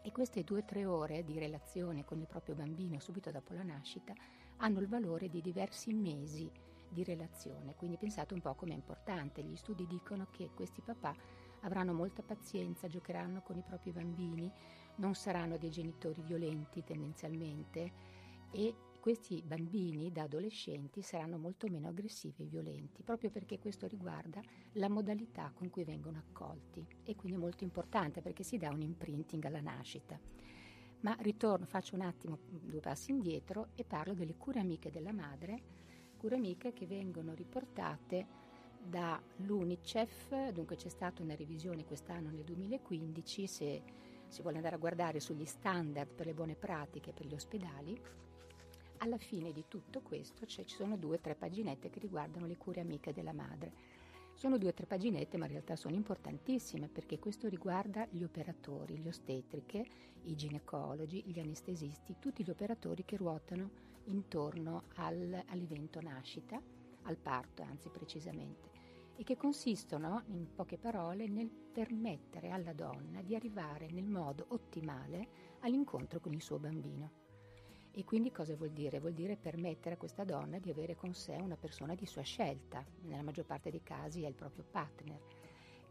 E queste due o tre ore di relazione con il proprio bambino subito dopo la nascita hanno il valore di diversi mesi di relazione, quindi pensate un po' com'è importante. Gli studi dicono che questi papà avranno molta pazienza, giocheranno con i propri bambini, non saranno dei genitori violenti tendenzialmente, e questi bambini da adolescenti saranno molto meno aggressivi e violenti, proprio perché questo riguarda la modalità con cui vengono accolti, e quindi è molto importante perché si dà un imprinting alla nascita. Ma ritorno, faccio un attimo due passi indietro e parlo delle cure amiche della madre, cure amiche che vengono riportate dall'UNICEF. Dunque c'è stata una revisione quest'anno nel duemilaquindici, se si vuole andare a guardare sugli standard per le buone pratiche per gli ospedali. Alla fine di tutto questo cioè, ci sono due o tre paginette che riguardano le cure amiche della madre. Sono due o tre paginette, ma in realtà sono importantissime, perché questo riguarda gli operatori, gli ostetriche, i ginecologi, gli anestesisti, tutti gli operatori che ruotano intorno al, all'evento nascita, al parto anzi precisamente, e che consistono in poche parole nel permettere alla donna di arrivare nel modo ottimale all'incontro con il suo bambino. E quindi cosa vuol dire? Vuol dire permettere a questa donna di avere con sé una persona di sua scelta, nella maggior parte dei casi è il proprio partner,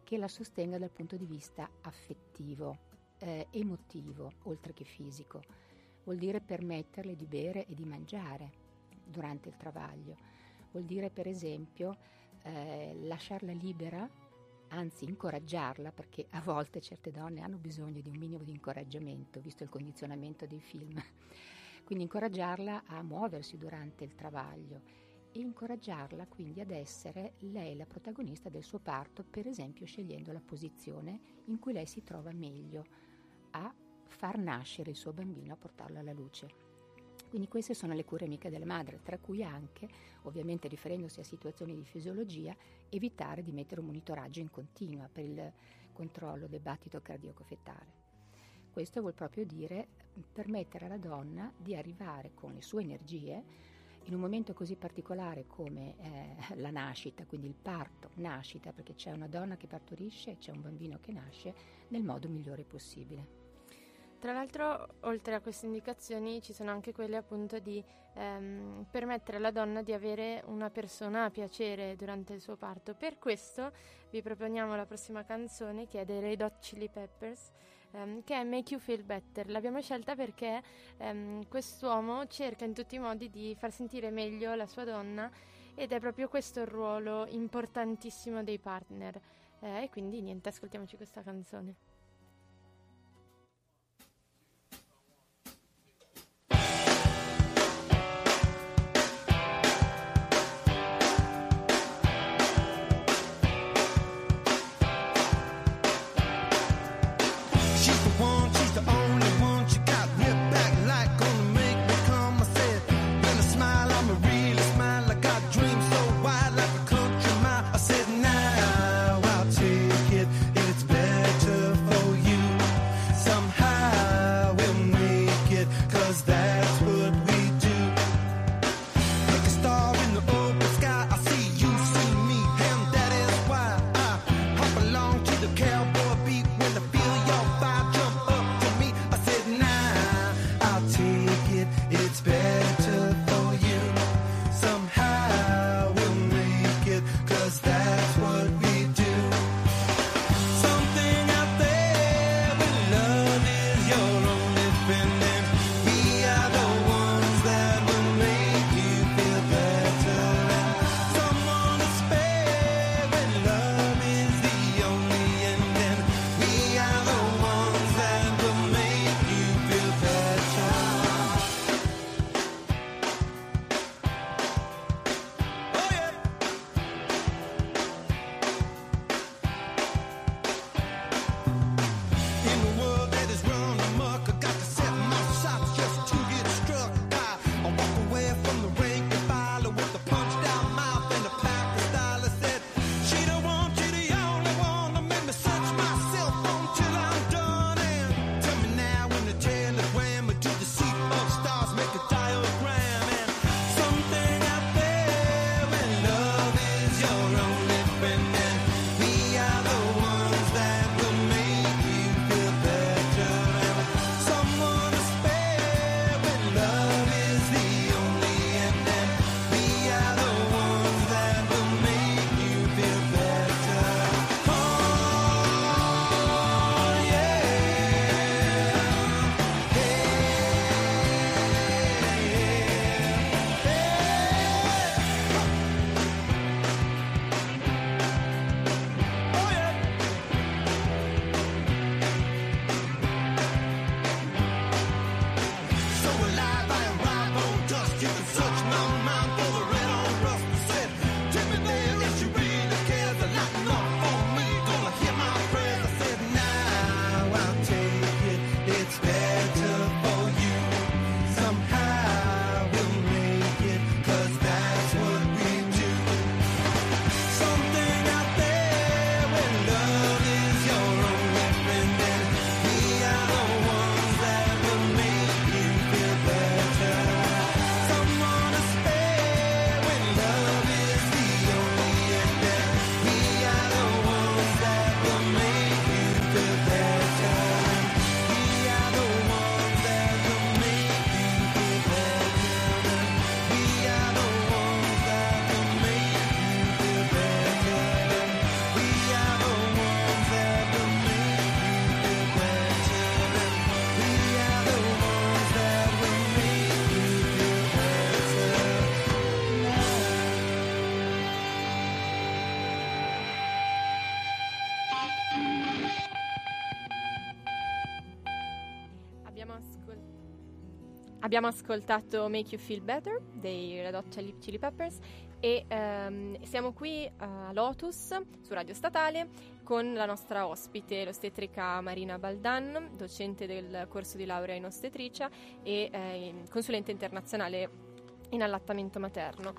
che la sostenga dal punto di vista affettivo, eh, emotivo, oltre che fisico. Vuol dire permetterle di bere e di mangiare durante il travaglio. Vuol dire per esempio eh, lasciarla libera, anzi incoraggiarla, perché a volte certe donne hanno bisogno di un minimo di incoraggiamento, visto il condizionamento dei film. Quindi incoraggiarla a muoversi durante il travaglio e incoraggiarla quindi ad essere lei la protagonista del suo parto, per esempio scegliendo la posizione in cui lei si trova meglio a far nascere il suo bambino, a portarlo alla luce. Quindi queste sono le cure amiche della madre, tra cui anche, ovviamente riferendosi a situazioni di fisiologia, evitare di mettere un monitoraggio in continua per il controllo del battito cardiaco-fetale. Questo vuol proprio dire permettere alla donna di arrivare con le sue energie in un momento così particolare come eh, la nascita, quindi il parto, nascita, perché c'è una donna che partorisce e c'è un bambino che nasce, nel modo migliore possibile. Tra l'altro, oltre a queste indicazioni, ci sono anche quelle appunto di ehm, permettere alla donna di avere una persona a piacere durante il suo parto. Per questo vi proponiamo la prossima canzone, che è dei Red Hot Chili Peppers, Um, che è Make You Feel Better. L'abbiamo scelta perché um, quest'uomo cerca in tutti i modi di far sentire meglio la sua donna, ed è proprio questo il ruolo importantissimo dei partner, eh, e quindi niente, ascoltiamoci questa canzone. Cowboy beat when I feel your vibe, jump up. Abbiamo ascoltato Make You Feel Better dei Red Hot Chili, Chili Peppers e um, siamo qui a Lotus su Radio Statale con la nostra ospite, l'ostetrica Marina Baldane, docente del corso di laurea in ostetricia e eh, consulente internazionale in allattamento materno.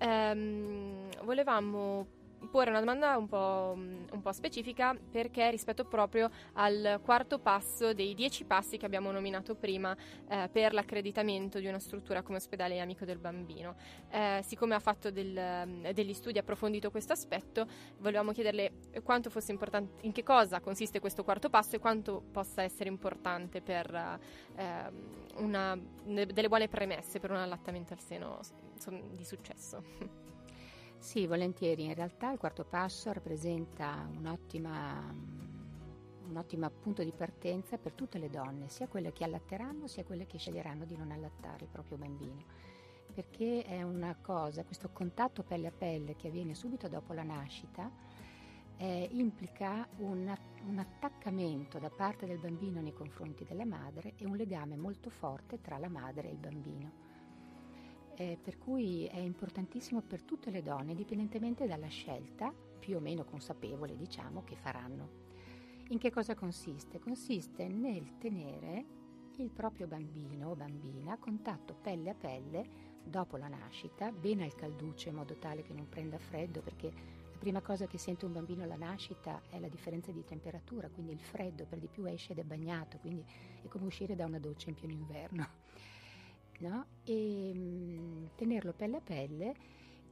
Um, volevamo porre una domanda un po', un po' specifica, perché rispetto proprio al quarto passo dei dieci passi che abbiamo nominato prima eh, per l'accreditamento di una struttura come ospedale amico del bambino, eh, siccome ha fatto del, degli studi, approfondito questo aspetto, volevamo chiederle quanto fosse importante, in che cosa consiste questo quarto passo e quanto possa essere importante per eh, una, delle buone premesse per un allattamento al seno di successo. Sì, volentieri. In realtà il quarto passo rappresenta un'ottima, un'ottima punto di partenza per tutte le donne, sia quelle che allatteranno sia quelle che sceglieranno di non allattare il proprio bambino, perché è una cosa, questo contatto pelle a pelle che avviene subito dopo la nascita eh, implica un, un attaccamento da parte del bambino nei confronti della madre e un legame molto forte tra la madre e il bambino. Eh, per cui è importantissimo per tutte le donne, indipendentemente dalla scelta più o meno consapevole, diciamo, che faranno. In che cosa consiste? Consiste nel tenere il proprio bambino o bambina a contatto pelle a pelle dopo la nascita, bene al calduccio, in modo tale che non prenda freddo, perché la prima cosa che sente un bambino alla nascita è la differenza di temperatura, quindi il freddo, per di più esce ed è bagnato, quindi è come uscire da una doccia in pieno inverno. No? E mh, tenerlo pelle a pelle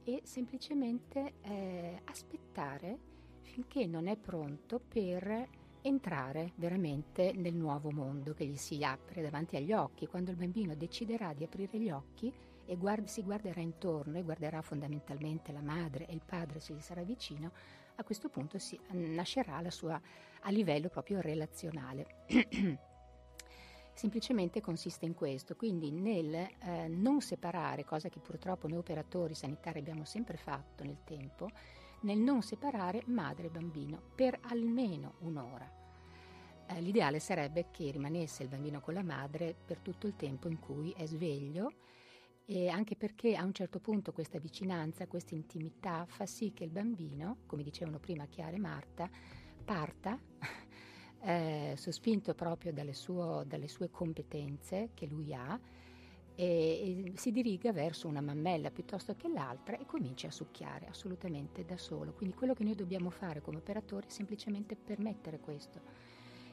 e semplicemente eh, aspettare finché non è pronto per entrare veramente nel nuovo mondo che gli si apre davanti agli occhi. Quando il bambino deciderà di aprire gli occhi e guard- si guarderà intorno e guarderà fondamentalmente la madre e il padre se gli sarà vicino, a questo punto si, nascerà la sua, a livello proprio relazionale. Semplicemente consiste in questo, quindi nel eh, non separare, cosa che purtroppo noi operatori sanitari abbiamo sempre fatto nel tempo, nel non separare madre e bambino per almeno un'ora. Eh, l'ideale sarebbe che rimanesse il bambino con la madre per tutto il tempo in cui è sveglio, e anche perché a un certo punto questa vicinanza, questa intimità fa sì che il bambino, come dicevano prima Chiara e Marta, parta Eh, sospinto proprio dalle, suo, dalle sue competenze che lui ha e, e si diriga verso una mammella piuttosto che l'altra e comincia a succhiare assolutamente da solo. Quindi quello che noi dobbiamo fare come operatori è semplicemente permettere questo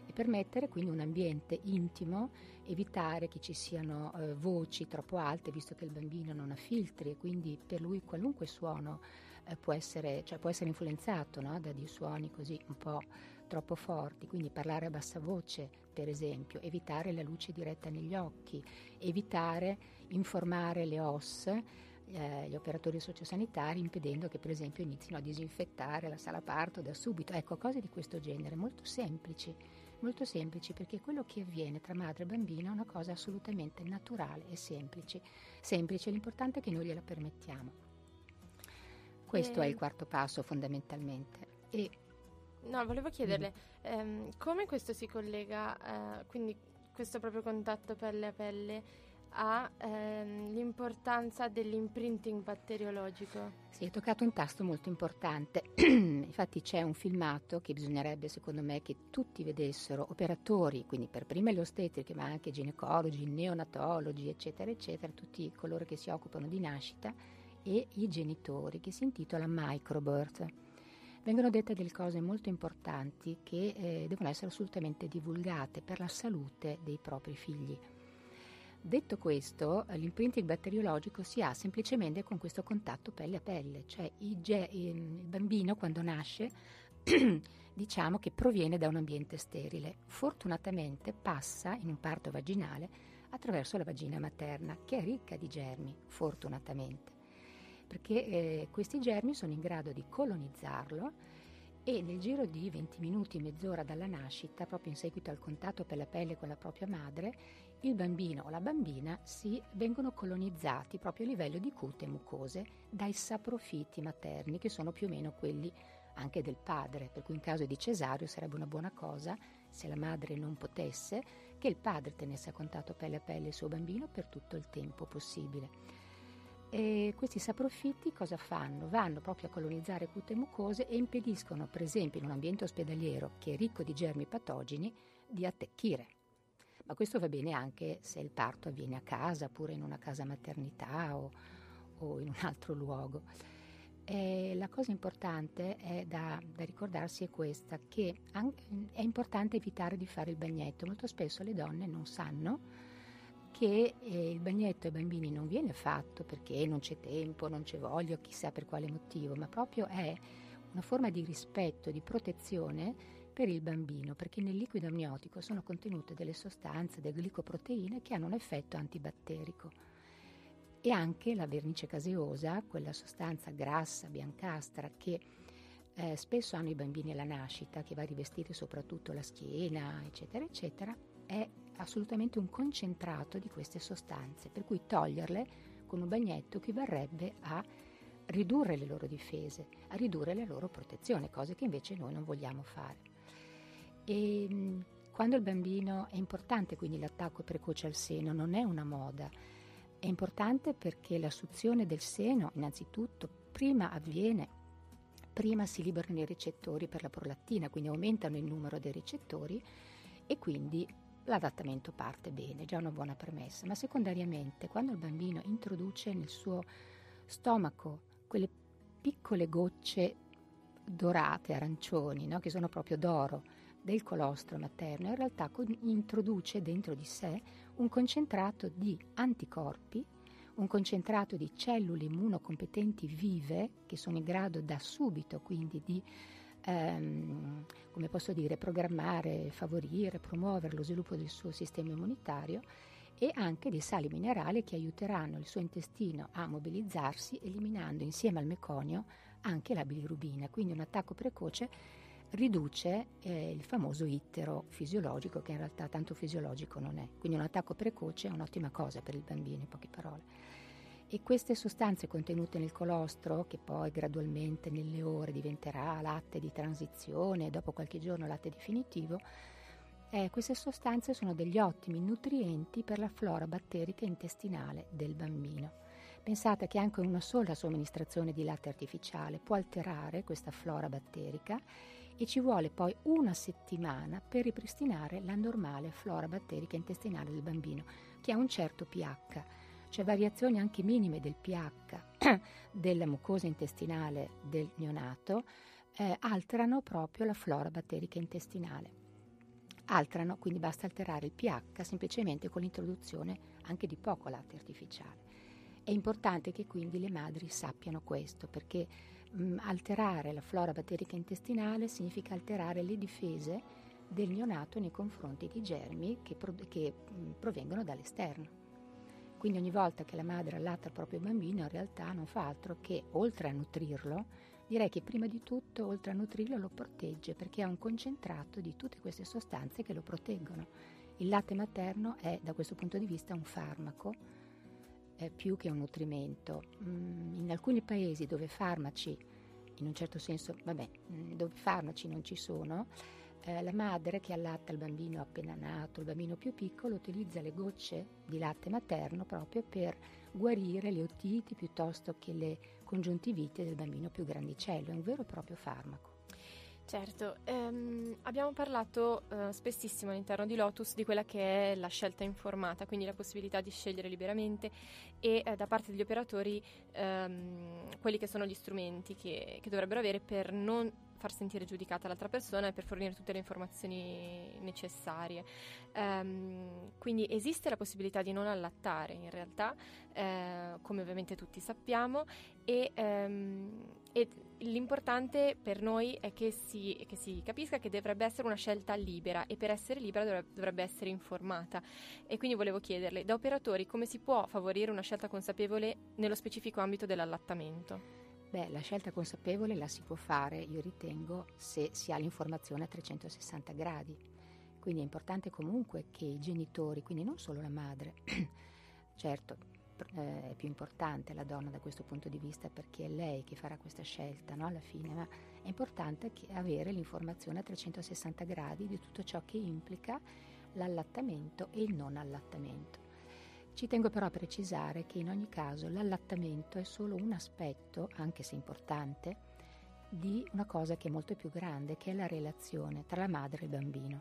e permettere quindi un ambiente intimo, evitare che ci siano eh, voci troppo alte, visto che il bambino non ha filtri e quindi per lui qualunque suono eh, può essere, cioè può essere influenzato, no? Da dei suoni così un po' troppo forti, quindi parlare a bassa voce, per esempio, evitare la luce diretta negli occhi, evitare, informare le O S, eh, gli operatori sociosanitari, impedendo che per esempio inizino a disinfettare la sala parto da subito. Ecco, cose di questo genere, molto semplici, molto semplici, perché quello che avviene tra madre e bambino è una cosa assolutamente naturale e semplice, semplice, l'importante è che noi gliela permettiamo. Questo e... è il quarto passo fondamentalmente. E no, volevo chiederle ehm, come questo si collega, eh, quindi questo proprio contatto pelle a pelle, a ehm, l'importanza dell'imprinting batteriologico. Sì, hai toccato un tasto molto importante. Infatti c'è un filmato che bisognerebbe, secondo me, che tutti vedessero, operatori, quindi per prima le ostetriche, ma anche ginecologi, neonatologi, eccetera, eccetera, tutti coloro che si occupano di nascita e i genitori, che si intitola Microbirth. Vengono dette delle cose molto importanti che eh, devono essere assolutamente divulgate per la salute dei propri figli. Detto questo, l'imprinting batteriologico si ha semplicemente con questo contatto pelle a pelle, cioè i ge- il bambino quando nasce diciamo che proviene da un ambiente sterile, fortunatamente passa in un parto vaginale attraverso la vagina materna, che è ricca di germi, fortunatamente, perché eh, questi germi sono in grado di colonizzarlo e nel giro di venti minuti, mezz'ora dalla nascita, proprio in seguito al contatto pelle a pelle con la propria madre, il bambino o la bambina si vengono colonizzati proprio a livello di cute e mucose dai saprofiti materni, che sono più o meno quelli anche del padre, per cui in caso di cesareo sarebbe una buona cosa se la madre non potesse, che il padre tenesse a contatto pelle a pelle il suo bambino per tutto il tempo possibile. E questi saprofitti cosa fanno? Vanno proprio a colonizzare cute mucose e impediscono, per esempio, in un ambiente ospedaliero che è ricco di germi patogeni, di attecchire. Ma questo va bene anche se il parto avviene a casa, oppure in una casa maternità o, o in un altro luogo. E la cosa importante è da, da ricordarsi è questa, che è importante evitare di fare il bagnetto. Molto spesso le donne non sanno che eh, il bagnetto ai bambini non viene fatto perché non c'è tempo, non c'è voglia, chissà per quale motivo, ma proprio è una forma di rispetto, di protezione per il bambino, perché nel liquido amniotico sono contenute delle sostanze, delle glicoproteine che hanno un effetto antibatterico. E anche la vernice caseosa, quella sostanza grassa, biancastra, che eh, spesso hanno i bambini alla nascita, che va a rivestire soprattutto la schiena, eccetera, eccetera, è assolutamente un concentrato di queste sostanze, per cui toglierle con un bagnetto equivarrebbe a ridurre le loro difese, a ridurre la loro protezione, cose che invece noi non vogliamo fare. E quando il bambino è importante, quindi l'attacco precoce al seno non è una moda, è importante perché la suzione del seno innanzitutto prima avviene, prima si liberano i recettori per la prolattina, quindi aumentano il numero dei recettori e quindi l'adattamento parte bene, già una buona premessa, ma secondariamente quando il bambino introduce nel suo stomaco quelle piccole gocce dorate, arancioni, no? Che sono proprio d'oro del colostro materno, in realtà introduce dentro di sé un concentrato di anticorpi, un concentrato di cellule immunocompetenti vive che sono in grado da subito quindi di Um, come posso dire, programmare, favorire, promuovere lo sviluppo del suo sistema immunitario, e anche dei sali minerali che aiuteranno il suo intestino a mobilizzarsi, eliminando insieme al meconio anche la bilirubina. Quindi un attacco precoce riduce eh, il famoso ittero fisiologico, che in realtà tanto fisiologico non è. Quindi un attacco precoce è un'ottima cosa per il bambino, in poche parole. E queste sostanze contenute nel colostro, che poi gradualmente nelle ore diventerà latte di transizione, dopo qualche giorno latte definitivo, eh, queste sostanze sono degli ottimi nutrienti per la flora batterica intestinale del bambino. Pensate che anche una sola somministrazione di latte artificiale può alterare questa flora batterica e ci vuole poi una settimana per ripristinare la normale flora batterica intestinale del bambino, che ha un certo pH. C'è variazioni anche minime del pH della mucosa intestinale del neonato, eh, alterano proprio la flora batterica intestinale. Alterano, quindi basta alterare il pH semplicemente con l'introduzione anche di poco latte artificiale. È importante che quindi le madri sappiano questo, perché mh, alterare la flora batterica intestinale significa alterare le difese del neonato nei confronti di germi che, pro- che mh, provengono dall'esterno. Quindi ogni volta che la madre allatta il proprio bambino in realtà non fa altro che, oltre a nutrirlo, direi che prima di tutto, oltre a nutrirlo, lo protegge, perché ha un concentrato di tutte queste sostanze che lo proteggono. Il latte materno è da questo punto di vista un farmaco eh, più che un nutrimento. Mm, in alcuni paesi dove farmaci, in un certo senso, vabbè, dove farmaci non ci sono, Eh, la madre che allatta il bambino appena nato, il bambino più piccolo, utilizza le gocce di latte materno proprio per guarire le otiti piuttosto che le congiuntivite del bambino più grandicello. È un vero e proprio farmaco. Certo, ehm, abbiamo parlato eh, spessissimo all'interno di Lotus di quella che è la scelta informata, quindi la possibilità di scegliere liberamente e eh, da parte degli operatori ehm, quelli che sono gli strumenti che, che dovrebbero avere per non far sentire giudicata l'altra persona e per fornire tutte le informazioni necessarie. Ehm, quindi esiste la possibilità di non allattare in realtà, eh, come ovviamente tutti sappiamo, e, ehm, e l'importante per noi è che si, che si capisca che dovrebbe essere una scelta libera, e per essere libera dovrebbe, dovrebbe essere informata. E quindi volevo chiederle, da operatori, come si può favorire una scelta consapevole nello specifico ambito dell'allattamento? Beh, la scelta consapevole la si può fare, io ritengo, se si ha l'informazione a trecentosessanta gradi. Quindi è importante comunque che i genitori, quindi non solo la madre, certo eh, è più importante la donna da questo punto di vista perché è lei che farà questa scelta, no? Alla fine, ma è è importante che avere l'informazione a trecentosessanta gradi di tutto ciò che implica l'allattamento e il non allattamento. Ci tengo però a precisare che in ogni caso l'allattamento è solo un aspetto, anche se importante, di una cosa che è molto più grande, che è la relazione tra la madre e il bambino.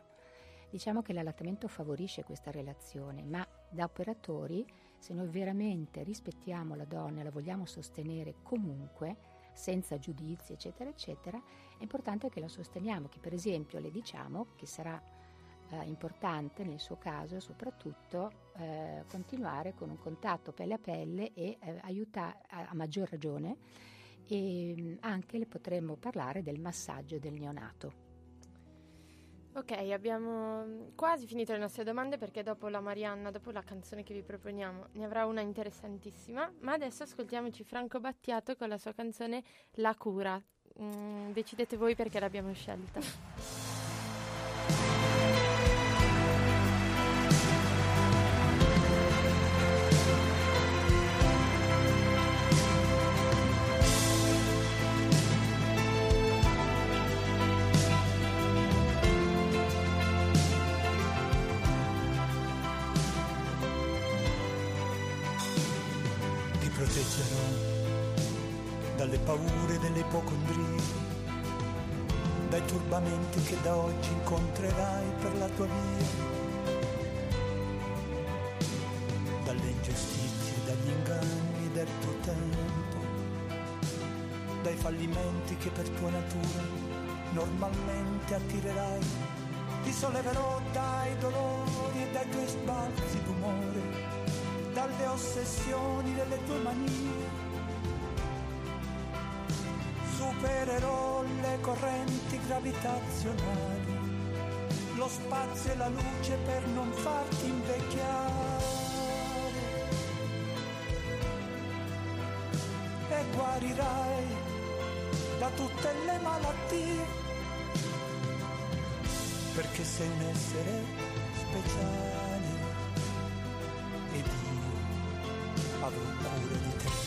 Diciamo che l'allattamento favorisce questa relazione, ma da operatori, se noi veramente rispettiamo la donna e la vogliamo sostenere comunque, senza giudizi eccetera eccetera, è importante che la sosteniamo, che per esempio le diciamo che sarà Eh, importante nel suo caso soprattutto eh, continuare con un contatto pelle a pelle e eh, aiuta a, a maggior ragione, e anche le potremmo parlare del massaggio del neonato. Ok, abbiamo quasi finito le nostre domande, perché dopo la Marianna, dopo la canzone che vi proponiamo, ne avrà una interessantissima, ma adesso ascoltiamoci Franco Battiato con la sua canzone La Cura. Mm, decidete voi perché l'abbiamo scelta. Dalle paure delle ipocondrie, dai turbamenti che da oggi incontrerai per la tua via, dalle ingiustizie, dagli inganni del tuo tempo, dai fallimenti che per tua natura normalmente attirerai. Ti solleverò dai dolori e dai tuoi sbalzi d'umore, dalle ossessioni delle tue manie. Supererò le correnti gravitazionali, lo spazio e la luce per non farti invecchiare. E guarirai da tutte le malattie, perché sei un essere speciale ed io avrò cura di te.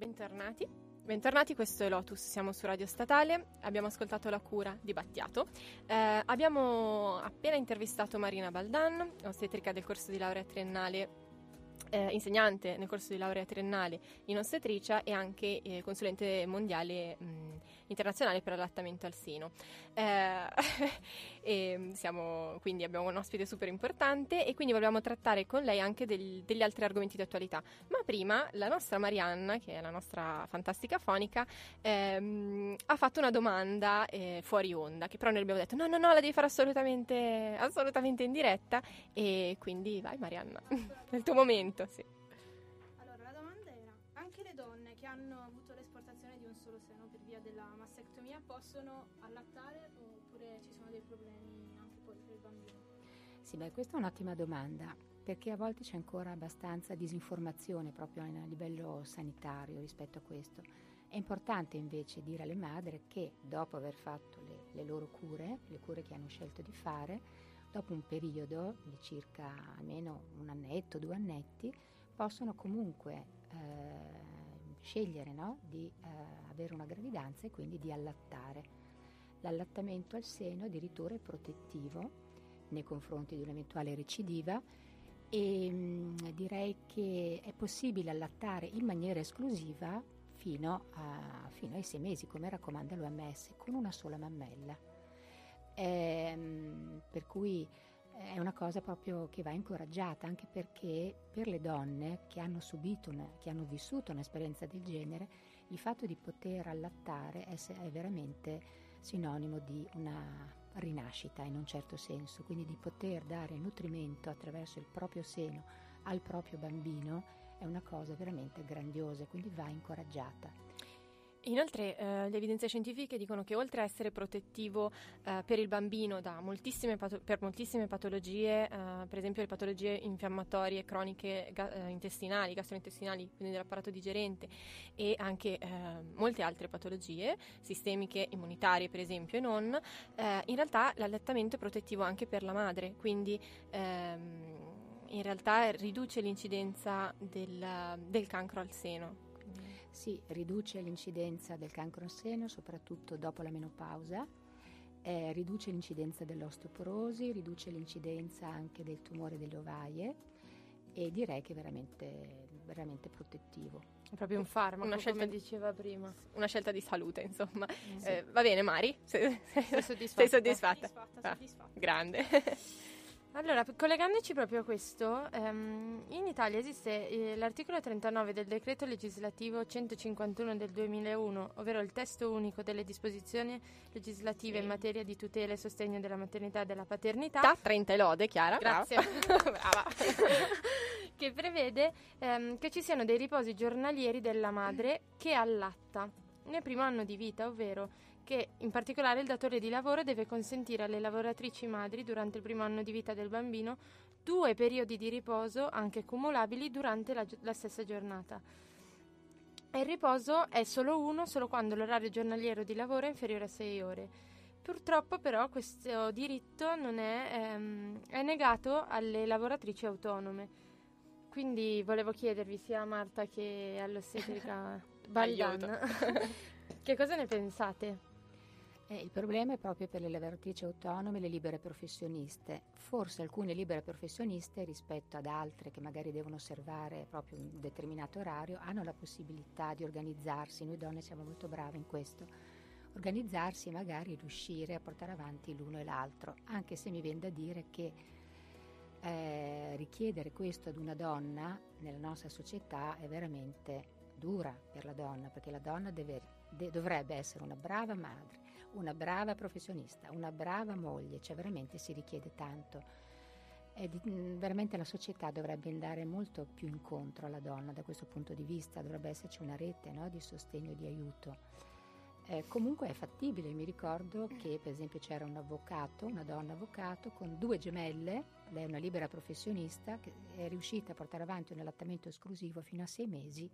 Bentornati, bentornati, questo è Lotus, siamo su Radio Statale, abbiamo ascoltato La Cura di Battiato, eh, abbiamo appena intervistato Marina Baldane, ostetrica del corso di laurea triennale, eh, insegnante nel corso di laurea triennale in ostetricia e anche eh, consulente mondiale mh, internazionale per l'allattamento al seno. Eh, e siamo, quindi abbiamo un ospite super importante e quindi volevamo trattare con lei anche del, degli altri argomenti di attualità. Ma prima la nostra Marianna, che è la nostra fantastica fonica, ehm, ha fatto una domanda eh, fuori onda, che però noi abbiamo detto no, no, no, la devi fare assolutamente, assolutamente in diretta, e quindi vai Marianna, nel tuo momento, sì. Allora, la domanda era: anche le donne che hanno avuto l'esportazione di un solo seno per via della mastectomia possono allattare oppure ci sono dei problemi anche poi per il bambino? Sì, beh, questa è un'ottima domanda, perché a volte c'è ancora abbastanza disinformazione proprio a livello sanitario rispetto a questo. È importante invece dire alle madri che dopo aver fatto le, le loro cure, le cure che hanno scelto di fare, dopo un periodo di circa almeno un annetto, due annetti, possono comunque eh, scegliere, no? di eh, avere una gravidanza e quindi di allattare. L'allattamento al seno addirittura è protettivo nei confronti di un'eventuale recidiva e mh, direi che è possibile allattare in maniera esclusiva fino, a, fino ai sei mesi, come raccomanda l'O M S, con una sola mammella. Ehm, per cui è una cosa proprio che va incoraggiata, anche perché per le donne che hanno subito una, che hanno vissuto un'esperienza del genere, il fatto di poter allattare è, è veramente sinonimo di una rinascita in un certo senso, quindi di poter dare nutrimento attraverso il proprio seno al proprio bambino è una cosa veramente grandiosa, quindi va incoraggiata. Inoltre eh, le evidenze scientifiche dicono che oltre a essere protettivo eh, per il bambino da moltissime pato- per moltissime patologie, eh, per esempio le patologie infiammatorie croniche ga- intestinali, gastrointestinali, quindi dell'apparato digerente, e anche eh, molte altre patologie sistemiche, immunitarie per esempio e non, eh, in realtà l'allattamento è protettivo anche per la madre, quindi ehm, in realtà riduce l'incidenza del, del cancro al seno. Sì, riduce l'incidenza del cancro al seno, soprattutto dopo la menopausa, eh, riduce l'incidenza dell'osteoporosi, riduce l'incidenza anche del tumore delle ovaie e direi che è veramente, veramente protettivo. È proprio un farmaco, una scelta, come diceva prima. Una scelta di salute, insomma. Sì. Eh, va bene, Mari? Sei, sei, sei soddisfatta? Sei soddisfatta, soddisfatta, ah, soddisfatta. Grande. Allora, collegandoci proprio a questo, ehm, in Italia esiste eh, l'articolo trentanove del decreto legislativo centocinquantuno del duemilauno, ovvero il testo unico delle disposizioni legislative sì. in materia di tutela e sostegno della maternità e della paternità. Da trenta e lode, Chiara. Grazie. Brava. Che prevede ehm, che ci siano dei riposi giornalieri della madre che allatta nel primo anno di vita, ovvero che in particolare il datore di lavoro deve consentire alle lavoratrici madri durante il primo anno di vita del bambino due periodi di riposo anche cumulabili durante la, la stessa giornata. E il riposo è solo uno solo quando l'orario giornaliero di lavoro è inferiore a sei ore. Purtroppo però questo diritto non è, ehm, è negato alle lavoratrici autonome. Quindi volevo chiedervi sia a Marta che all'ostetrica Baldane che cosa ne pensate? Eh, il problema è proprio per le lavoratrici autonome e le libere professioniste. Forse alcune libere professioniste rispetto ad altre che magari devono osservare proprio un determinato orario hanno la possibilità di organizzarsi. Noi donne siamo molto brave in questo, organizzarsi e magari riuscire a portare avanti l'uno e l'altro, anche se mi viene da dire che eh, richiedere questo ad una donna nella nostra società è veramente dura per la donna, perché la donna deve De- dovrebbe essere una brava madre, una brava professionista, una brava moglie, cioè veramente si richiede tanto. E di- veramente la società dovrebbe andare molto più incontro alla donna da questo punto di vista, dovrebbe esserci una rete, no, di sostegno e di aiuto. Eh, comunque è fattibile, mi ricordo che per esempio c'era un avvocato, una donna avvocato con due gemelle, lei è una libera professionista, che è riuscita a portare avanti un allattamento esclusivo fino a sei mesi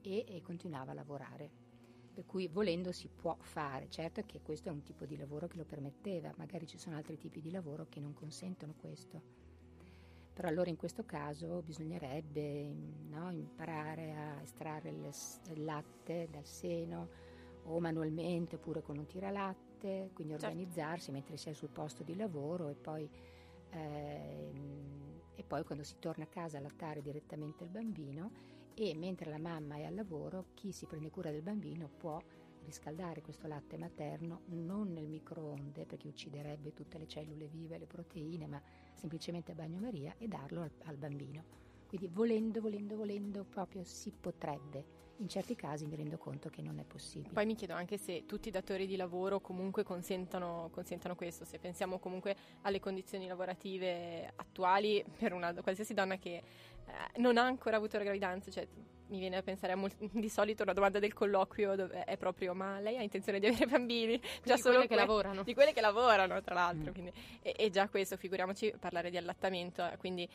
e, e continuava a lavorare. Per cui volendo si può fare, certo che questo è un tipo di lavoro che lo permetteva, magari ci sono altri tipi di lavoro che non consentono questo, Però allora in questo caso bisognerebbe, no, imparare a estrarre il latte dal seno o manualmente oppure con un tiralatte, quindi organizzarsi, certo, mentre sei sul posto di lavoro e poi, eh, e poi quando si torna a casa a lattare direttamente il bambino, e mentre la mamma è al lavoro chi si prende cura del bambino può riscaldare questo latte materno non nel microonde perché ucciderebbe tutte le cellule vive, le proteine, ma semplicemente a bagnomaria e darlo al, al bambino. Quindi volendo, volendo, volendo proprio si potrebbe. In certi casi mi rendo conto che non è possibile. Poi mi chiedo anche se tutti i datori di lavoro comunque consentano, consentano questo, se pensiamo comunque alle condizioni lavorative attuali per una qualsiasi donna che eh, non ha ancora avuto la gravidanza, cioè mi viene a pensare a mol- di solito una domanda del colloquio dove è proprio: ma lei ha intenzione di avere bambini? Quindi già solo quelle que- che lavorano. Di quelle che lavorano, tra l'altro, mm. quindi, e, e già questo, figuriamoci parlare di allattamento, quindi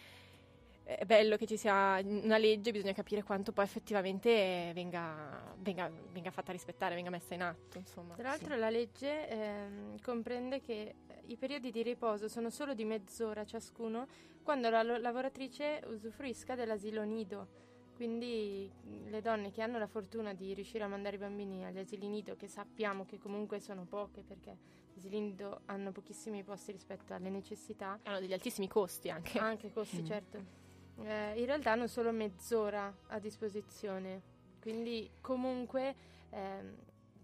è bello che ci sia una legge, bisogna capire quanto poi effettivamente venga, venga, venga fatta rispettare, venga messa in atto, insomma. Tra l'altro sì, la legge ehm, comprende che i periodi di riposo sono solo di mezz'ora ciascuno quando la lo- lavoratrice usufruisca dell'asilo nido. Quindi le donne che hanno la fortuna di riuscire a mandare i bambini agli asili nido, che sappiamo che comunque sono poche perché gli asili nido hanno pochissimi posti rispetto alle necessità, hanno degli altissimi costi anche. Anche costi, mm. certo. Eh, in realtà hanno solo mezz'ora a disposizione, quindi comunque ehm,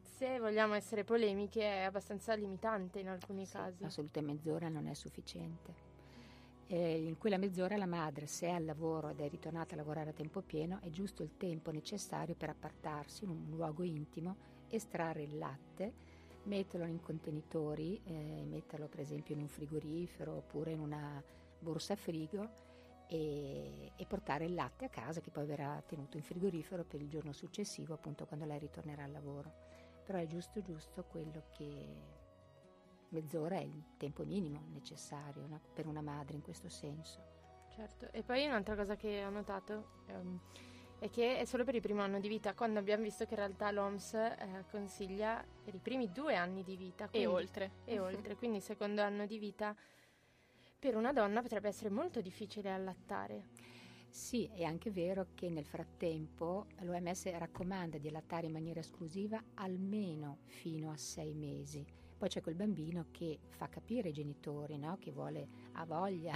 se vogliamo essere polemiche è abbastanza limitante in alcuni sì, casi. Assolutamente, mezz'ora non è sufficiente. Eh, in quella mezz'ora la madre, se è al lavoro ed è ritornata a lavorare a tempo pieno, è giusto il tempo necessario per appartarsi in un luogo intimo, estrarre il latte, metterlo in contenitori, eh, metterlo per esempio in un frigorifero oppure in una borsa frigo, E, e portare il latte a casa, che poi verrà tenuto in frigorifero per il giorno successivo, appunto quando lei ritornerà al lavoro. Però è giusto giusto quello che mezz'ora è il tempo minimo necessario, no? Per una madre in questo senso. Certo, e poi un'altra cosa che ho notato um, è che è solo per il primo anno di vita, quando abbiamo visto che in realtà l'OMS eh, consiglia per i primi due anni di vita. Quindi, e oltre. E oltre, quindi il secondo anno di vita per una donna potrebbe essere molto difficile allattare. Sì, è anche vero che nel frattempo l'O M S raccomanda di allattare in maniera esclusiva almeno fino a sei mesi. Poi c'è quel bambino che fa capire ai genitori, no? Che vuole, ha voglia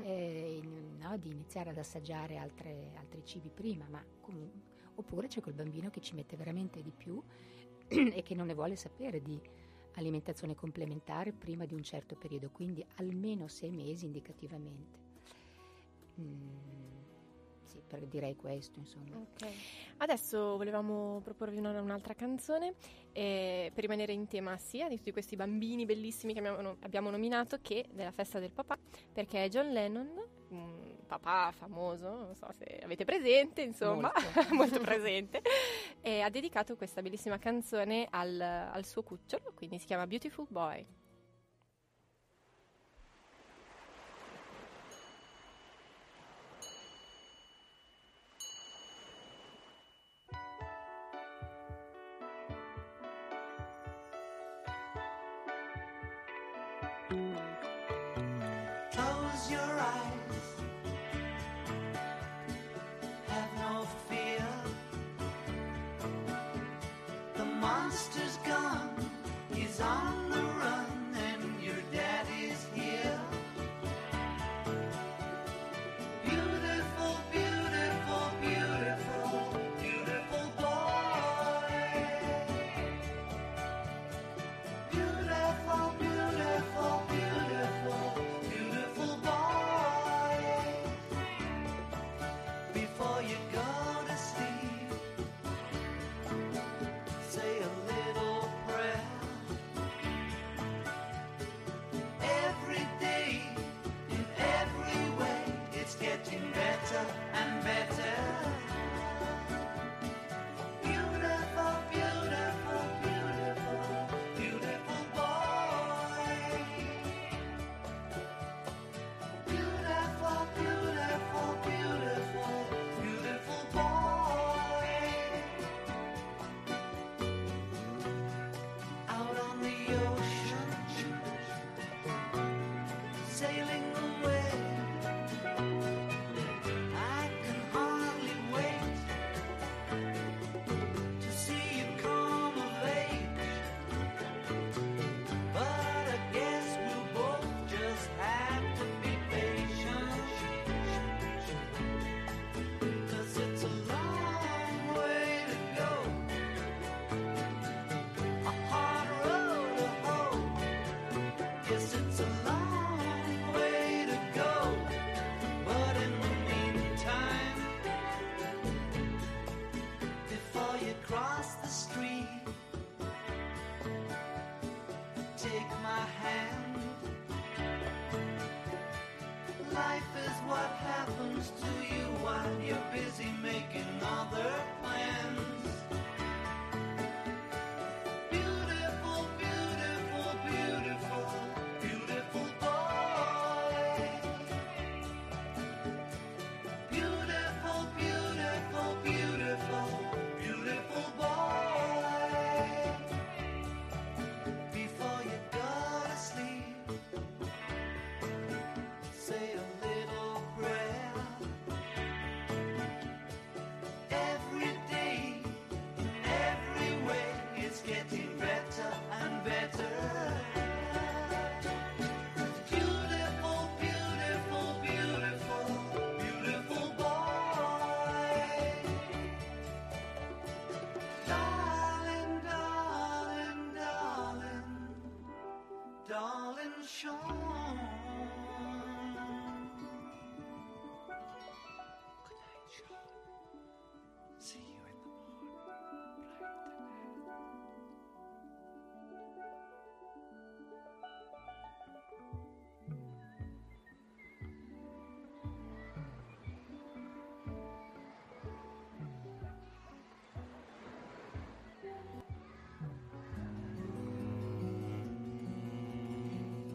eh, no? di iniziare ad assaggiare altre, altri cibi prima, ma comunque, oppure c'è quel bambino che ci mette veramente di più e che non ne vuole sapere di alimentazione complementare prima di un certo periodo, quindi almeno sei mesi indicativamente. Mm, sì, per direi questo, insomma. Okay. Adesso volevamo proporvi una, un'altra canzone eh, per rimanere in tema sia di tutti questi bambini bellissimi che abbiamo, abbiamo nominato, che della festa del papà, perché John Lennon, un papà famoso, non so se avete presente, insomma, molto, molto presente, e ha dedicato questa bellissima canzone al, al suo cucciolo, quindi si chiama Beautiful Boy. Close your eyes. Monster's gone, he's on the run, and your daddy's here. Beautiful, beautiful, beautiful, beautiful boy. Beautiful, beautiful, beautiful, beautiful boy. Before you go to sleep, say a little making other plans. Beautiful, beautiful, beautiful, beautiful boy. Beautiful, beautiful, beautiful, beautiful boy. Before you go to sleep, say a little prayer. Getting better and better.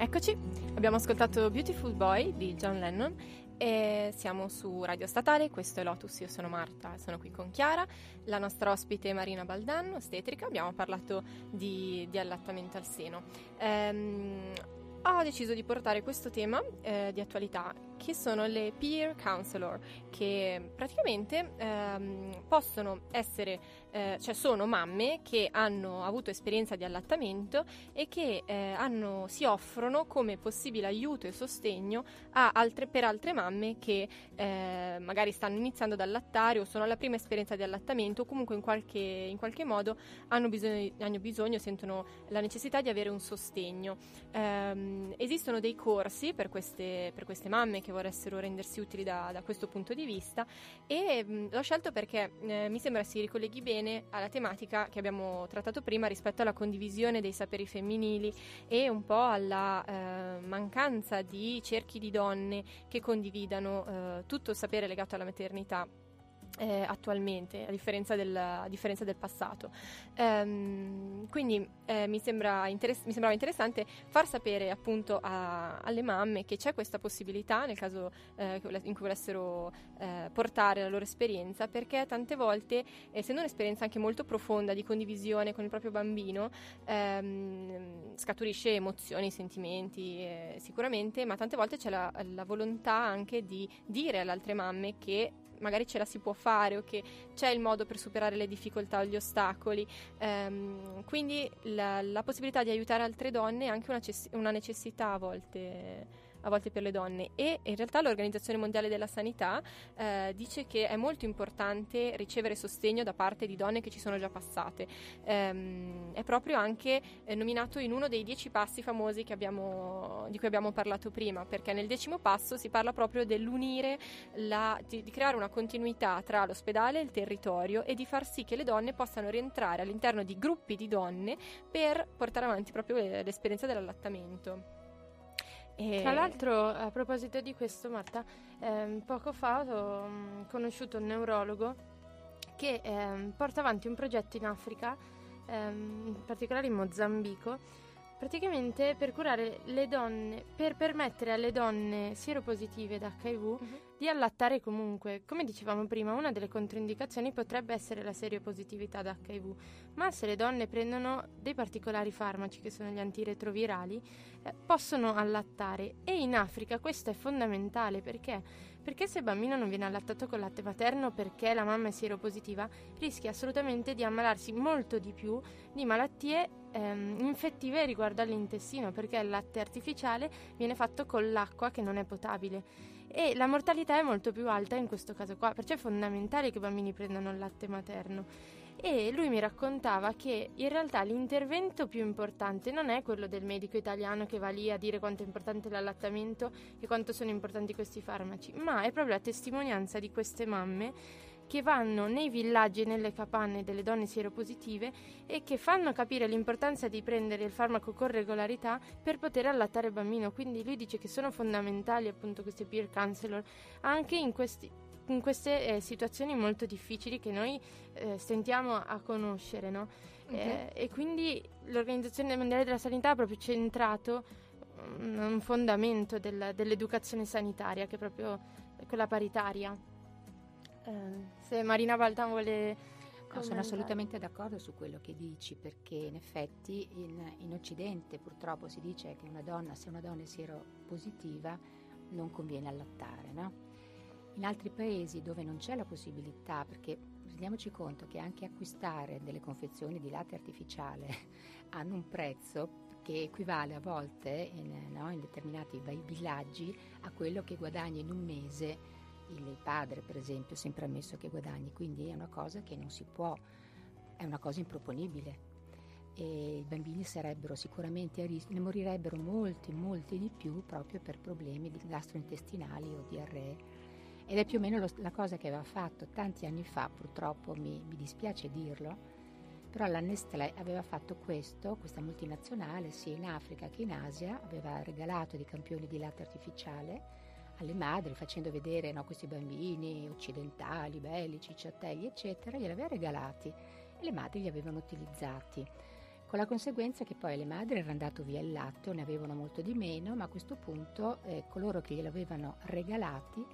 Eccoci, abbiamo ascoltato Beautiful Boy di John Lennon e siamo su Radio Statale, questo è Lotus, io sono Marta, sono qui con Chiara, la nostra ospite è Marina Baldane, ostetrica, abbiamo parlato di, di allattamento al seno. Ehm, ho deciso di portare questo tema eh, di attualità, che sono le peer counselor, che praticamente ehm, possono essere, eh, cioè sono mamme che hanno avuto esperienza di allattamento e che eh, hanno, si offrono come possibile aiuto e sostegno a altre, per altre mamme che eh, magari stanno iniziando ad allattare o sono alla prima esperienza di allattamento o comunque in qualche, in qualche modo hanno bisogno, hanno bisogno, sentono la necessità di avere un sostegno. Ehm, esistono dei corsi per queste, per queste mamme che che vorressero rendersi utili da, da questo punto di vista e mh, l'ho scelto perché eh, mi sembra si ricolleghi bene alla tematica che abbiamo trattato prima rispetto alla condivisione dei saperi femminili e un po' alla eh, mancanza di cerchi di donne che condividano eh, tutto il sapere legato alla maternità eh, attualmente, a differenza del, a differenza del passato. Ehm, quindi eh, mi, sembra interess- mi sembrava interessante far sapere appunto a, alle mamme che c'è questa possibilità nel caso eh, in cui volessero eh, portare la loro esperienza, perché tante volte, essendo un'esperienza anche molto profonda di condivisione con il proprio bambino, ehm, scaturisce emozioni, sentimenti eh, sicuramente, ma tante volte c'è la, la volontà anche di dire alle altre mamme che magari ce la si può fare o che c'è il modo per superare le difficoltà o gli ostacoli. Ehm, quindi la, la possibilità di aiutare altre donne è anche una, ces- una necessità a volte a volte per le donne, e in realtà l'Organizzazione Mondiale della Sanità eh, dice che è molto importante ricevere sostegno da parte di donne che ci sono già passate. Ehm, è proprio anche eh, nominato in uno dei dieci passi famosi che abbiamo, di cui abbiamo parlato prima, perché nel decimo passo si parla proprio dell'unire la, di, di creare una continuità tra l'ospedale e il territorio e di far sì che le donne possano rientrare all'interno di gruppi di donne per portare avanti proprio l'esperienza dell'allattamento. E... Tra l'altro, a proposito di questo, Marta, ehm, poco fa ho mh, conosciuto un neurologo che ehm, porta avanti un progetto in Africa, ehm, in particolare in Mozambico, praticamente per curare le donne, per permettere alle donne sieropositive da acca i vu mm-hmm. di allattare comunque. Come dicevamo prima, una delle controindicazioni potrebbe essere la sieropositività da acca i vu, ma se le donne prendono dei particolari farmaci, che sono gli antiretrovirali, eh, possono allattare. E in Africa questo è fondamentale, perché? Perché se il bambino non viene allattato con latte materno perché la mamma è sieropositiva, rischia assolutamente di ammalarsi molto di più di malattie Ehm, infettive riguardo all'intestino, perché il latte artificiale viene fatto con l'acqua che non è potabile e la mortalità è molto più alta in questo caso qua, perciò è fondamentale che i bambini prendano il latte materno. E lui mi raccontava che in realtà l'intervento più importante non è quello del medico italiano che va lì a dire quanto è importante l'allattamento e quanto sono importanti questi farmaci, ma è proprio la testimonianza di queste mamme che vanno nei villaggi e nelle capanne delle donne sieropositive e che fanno capire l'importanza di prendere il farmaco con regolarità per poter allattare il bambino. Quindi lui dice che sono fondamentali appunto questi peer counselor anche in questi in queste eh, situazioni molto difficili che noi eh, stentiamo a conoscere, no? Okay. Eh, e quindi l'Organizzazione Mondiale della Sanità ha proprio centrato un fondamento del, dell'educazione sanitaria, che è proprio quella paritaria. Eh, se Marina Baldane vuole... No, sono assolutamente d'accordo su quello che dici, perché in effetti in, in Occidente purtroppo si dice che una donna, se una donna è sieropositiva non conviene allattare, no? In altri paesi dove non c'è la possibilità, perché rendiamoci conto che anche acquistare delle confezioni di latte artificiale hanno un prezzo che equivale a volte in, no, in determinati villaggi a quello che guadagni in un mese il padre, per esempio, sempre ammesso che guadagni, quindi è una cosa che non si può, è una cosa improponibile, e i bambini sarebbero sicuramente a rischio, ne morirebbero molti, molti di più proprio per problemi gastrointestinali o diarree, ed è più o meno lo, la cosa che aveva fatto tanti anni fa, purtroppo mi, mi dispiace dirlo, però la Nestlé aveva fatto questo, questa multinazionale sia in Africa che in Asia, aveva regalato dei campioni di latte artificiale alle madri, facendo vedere, no, questi bambini occidentali, belli, cicciatelli, eccetera, glieli aveva regalati e le madri li avevano utilizzati, con la conseguenza che poi le madri erano andate via il latte, ne avevano molto di meno, ma a questo punto eh, coloro che gliel'avevano regalati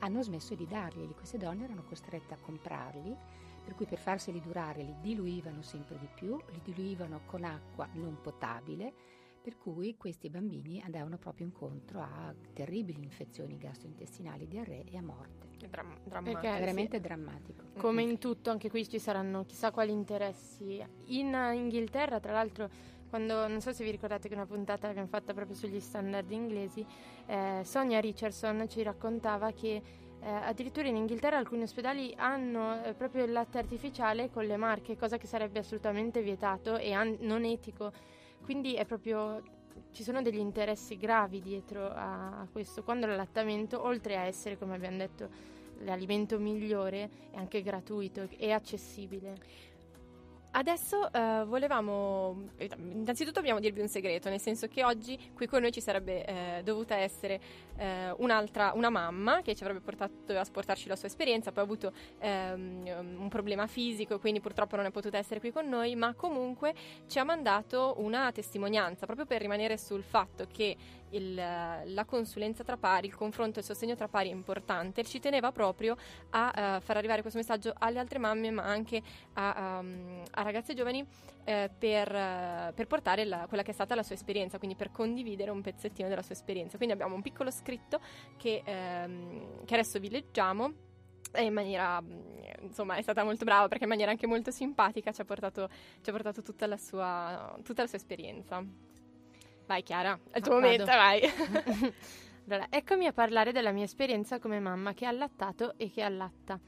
hanno smesso di darglieli, queste donne erano costrette a comprarli, per cui per farseli durare li diluivano sempre di più, li diluivano con acqua non potabile, per cui questi bambini andavano proprio incontro a terribili infezioni gastrointestinali, diarrea e a morte. È dram- drammatico. È veramente sì. drammatico. Come in tutto, anche qui ci saranno chissà quali interessi. In Inghilterra, tra l'altro, quando, non so se vi ricordate che una puntata l'abbiamo fatta proprio sugli standard inglesi, eh, Sonia Richardson ci raccontava che eh, addirittura in Inghilterra alcuni ospedali hanno eh, proprio il latte artificiale con le marche, cosa che sarebbe assolutamente vietato e an- non etico. Quindi è proprio, ci sono degli interessi gravi dietro a, a questo, quando l'allattamento, oltre a essere, come abbiamo detto, l'alimento migliore, è anche gratuito e accessibile. Adesso eh, volevamo, innanzitutto dobbiamo dirvi un segreto, nel senso che oggi qui con noi ci sarebbe eh, dovuta essere eh, un'altra, una mamma che ci avrebbe portato a portarci la sua esperienza, poi ha avuto ehm, un problema fisico, quindi purtroppo non è potuta essere qui con noi, ma comunque ci ha mandato una testimonianza, proprio per rimanere sul fatto che il, la consulenza tra pari, il confronto e il sostegno tra pari è importante. Ci teneva proprio a eh, far arrivare questo messaggio alle altre mamme, ma anche a... Um, a ragazze giovani eh, per, eh, per portare la, quella che è stata la sua esperienza, quindi per condividere un pezzettino della sua esperienza. Quindi abbiamo un piccolo scritto che, ehm, che adesso vi leggiamo, e in maniera, insomma, è stata molto brava perché in maniera anche molto simpatica ci ha portato, ci ha portato tutta, la sua, tutta la sua esperienza. Vai Chiara, è il tuo ah, momento, vado. Vai! Allora, eccomi a parlare della mia esperienza come mamma che ha allattato e che allatta.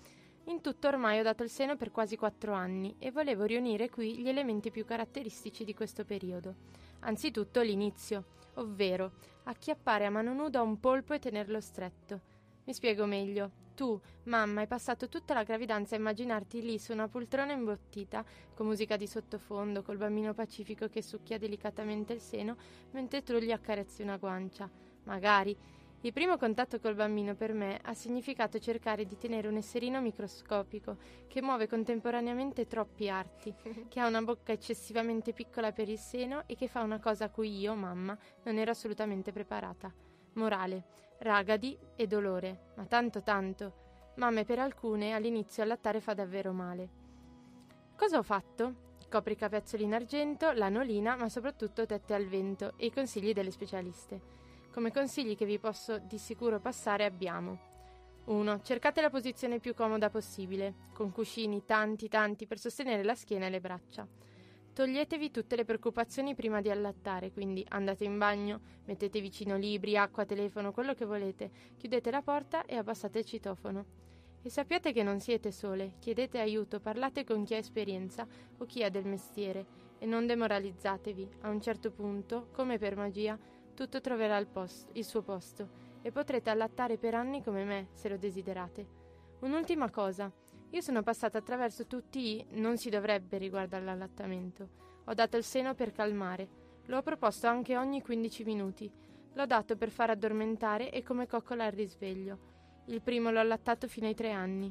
In tutto ormai ho dato il seno per quasi quattro anni e volevo riunire qui gli elementi più caratteristici di questo periodo. Anzitutto l'inizio, ovvero acchiappare a mano nuda un polpo e tenerlo stretto. Mi spiego meglio. Tu, mamma, hai passato tutta la gravidanza a immaginarti lì su una poltrona imbottita, con musica di sottofondo, col bambino pacifico che succhia delicatamente il seno mentre tu gli accarezzi una guancia. Magari... Il primo contatto col bambino per me ha significato cercare di tenere un esserino microscopico che muove contemporaneamente troppi arti, che ha una bocca eccessivamente piccola per il seno e che fa una cosa a cui io, mamma, non ero assolutamente preparata. Morale, ragadi e dolore, ma tanto tanto. Mamme per alcune all'inizio allattare fa davvero male. Cosa ho fatto? Copricapezzoli in argento, lanolina, ma soprattutto tette al vento e i consigli delle specialiste. Come consigli che vi posso di sicuro passare abbiamo: uno Cercate la posizione più comoda possibile, con cuscini tanti tanti per sostenere la schiena e le braccia. Toglietevi tutte le preoccupazioni prima di allattare, quindi andate in bagno, mettete vicino libri, acqua, telefono, quello che volete, chiudete la porta e abbassate il citofono. E sappiate che non siete sole, chiedete aiuto, parlate con chi ha esperienza o chi è del mestiere e non demoralizzatevi, a un certo punto, come per magia, tutto troverà il, posto, il suo posto e potrete allattare per anni come me, se lo desiderate. Un'ultima cosa, io sono passata attraverso tutti i non si dovrebbe riguardo all'allattamento. Ho dato il seno per calmare, l'ho proposto anche ogni quindici minuti, l'ho dato per far addormentare e come coccola al risveglio. Il primo l'ho allattato fino ai tre anni.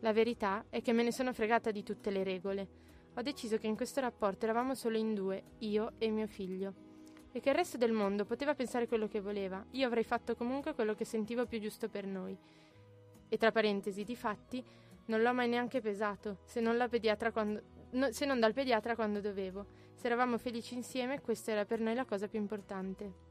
La verità è che me ne sono fregata di tutte le regole. Ho deciso che in questo rapporto eravamo solo in due, io e mio figlio, e che il resto del mondo poteva pensare quello che voleva. Io avrei fatto comunque quello che sentivo più giusto per noi. E tra parentesi, difatti, non l'ho mai neanche pesato, se non la pediatra quando, no, se non dal pediatra quando dovevo. Se eravamo felici insieme, questa era per noi la cosa più importante.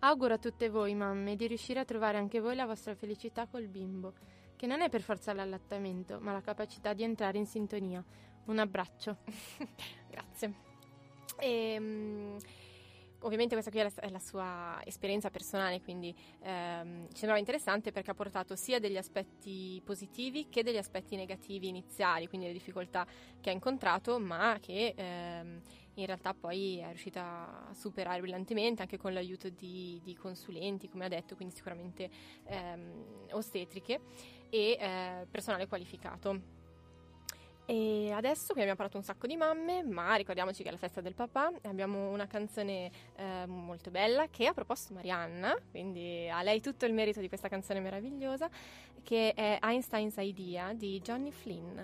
Auguro a tutte voi, mamme, di riuscire a trovare anche voi la vostra felicità col bimbo, che non è per forza l'allattamento, ma la capacità di entrare in sintonia. Un abbraccio. Grazie. E, ovviamente questa qui è la, è la sua esperienza personale, quindi ehm, ci sembrava interessante perché ha portato sia degli aspetti positivi che degli aspetti negativi iniziali, quindi le difficoltà che ha incontrato, ma che... Ehm, in realtà poi è riuscita a superare brillantemente anche con l'aiuto di, di consulenti, come ha detto, quindi sicuramente ehm, ostetriche e eh, personale qualificato. E adesso qui abbiamo parlato un sacco di mamme, ma ricordiamoci che è la festa del papà. Abbiamo una canzone eh, molto bella che ha proposto Marianna, quindi a lei tutto il merito di questa canzone meravigliosa, che è Einstein's Idea di Johnny Flynn.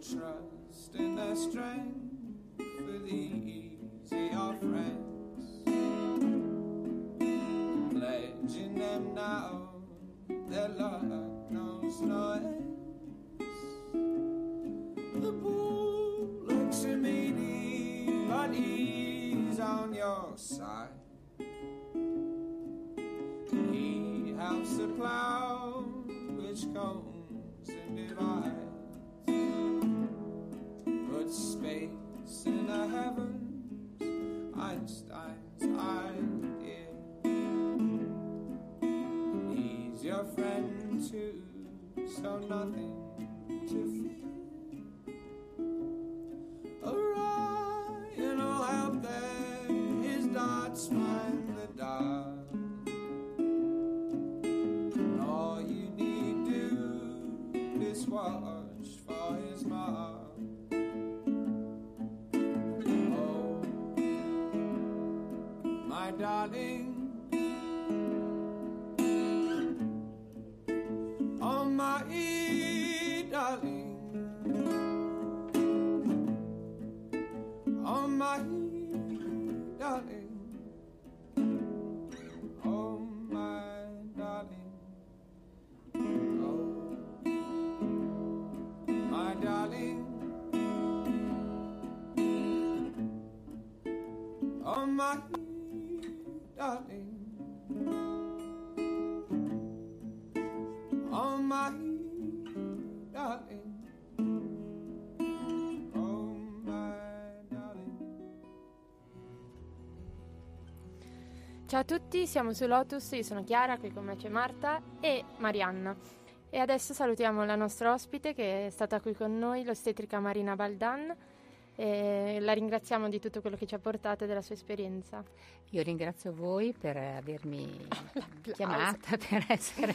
Trust in their strength for the easy are friends, pledging them now their love knows no ends. The bull looks immediately, but he's on your side. He helps the cloud which comes and divides. Space in the heavens, Einstein's idea. He's your friend too, so nothing to fear. Orion will help there, his dots find the dark. And all you need do is watch for his mark. Darling, oh my darling, oh my darling. my darling, oh my darling. Ciao a tutti, siamo su Lotus, io sono Chiara, qui con me c'è Marta e Marianna. E adesso salutiamo la nostra ospite che è stata qui con noi, l'ostetrica Marina Baldane. E la ringraziamo di tutto quello che ci ha portato e della sua esperienza. Io ringrazio voi per avermi chiamata, per essere,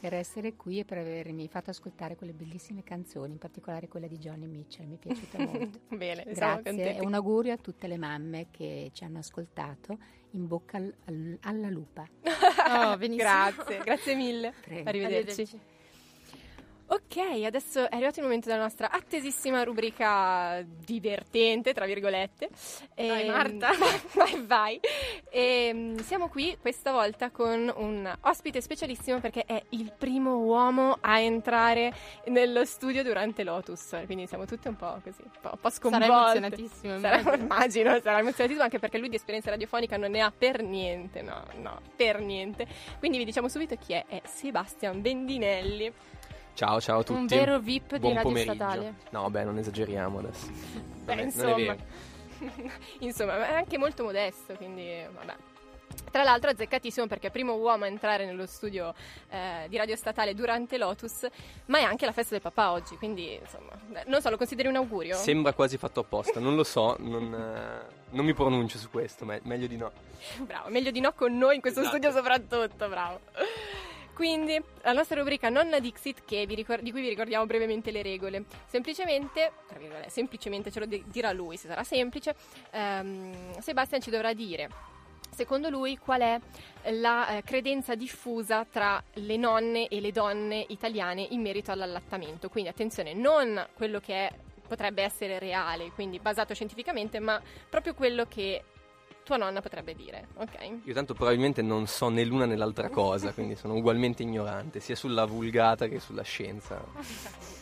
per essere qui e per avermi fatto ascoltare quelle bellissime canzoni, in particolare quella di Joni Mitchell, mi è piaciuta molto. Bene, grazie e un augurio a tutte le mamme che ci hanno ascoltato. In bocca al, al, alla lupa. Oh, benissimo. Grazie, grazie mille. Prego. Arrivederci. Arrivederci. Ok, adesso è arrivato il momento della nostra attesissima rubrica divertente, tra virgolette. Vai, e, Marta. Vai, vai. E, siamo qui questa volta con un ospite specialissimo perché è il primo uomo a entrare nello studio durante Lotus. Quindi siamo tutte un po' così, un po', un po' sconvolte. Sarà emozionatissimo. Immagino. Sarà, immagino, sarà emozionatissimo anche perché lui di esperienza radiofonica non ne ha per niente, no, no, per niente. Quindi vi diciamo subito chi è, è Sebastian Bendinelli. Ciao, ciao a tutti. Un vero V I P di Radio Statale. No, beh, non esageriamo adesso. Beh, beh insomma. Insomma, è anche molto modesto, quindi vabbè. Tra l'altro azzeccatissimo perché è primo uomo a entrare nello studio eh, di Radio Statale durante Lotus, ma è anche la festa del papà oggi, quindi insomma, non so, lo consideri un augurio? Sembra quasi fatto apposta, non lo so, non, eh, non mi pronuncio su questo, me- meglio di no. Bravo, meglio di no con noi in questo esatto. studio soprattutto, bravo. Quindi la nostra rubrica Nonna Dixit, che vi ricor- di cui vi ricordiamo brevemente le regole. Semplicemente, tra virgolette, semplicemente ce lo de- dirà lui, se sarà semplice, ehm, Sebastian ci dovrà dire, secondo lui, qual è la eh, credenza diffusa tra le nonne e le donne italiane in merito all'allattamento. Quindi attenzione, non quello che è, potrebbe essere reale, quindi basato scientificamente, ma proprio quello che tua nonna potrebbe dire, ok? Io tanto probabilmente non so né l'una né l'altra cosa, quindi sono ugualmente ignorante, sia sulla vulgata che sulla scienza.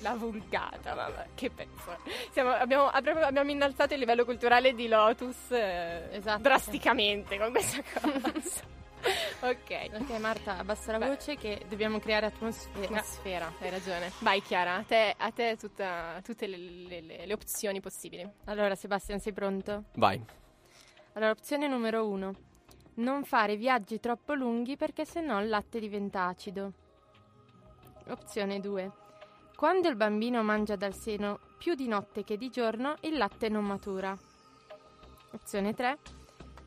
La vulgata, vabbè, che pezzo. Siamo, abbiamo, abbiamo innalzato il livello culturale di Lotus eh, esatto, drasticamente sì. con questa cosa. Ok. Ok, Marta, abbassa la Beh. voce che dobbiamo creare atmosfera. Atmosfera, hai ragione. Vai Chiara, a te, a te tutta, tutte le, le, le, le opzioni possibili. Allora, Sebastian, sei pronto? Vai. Allora, opzione numero uno, non fare viaggi troppo lunghi perché sennò il latte diventa acido. Opzione due, quando il bambino mangia dal seno più di notte che di giorno, il latte non matura. Opzione tre,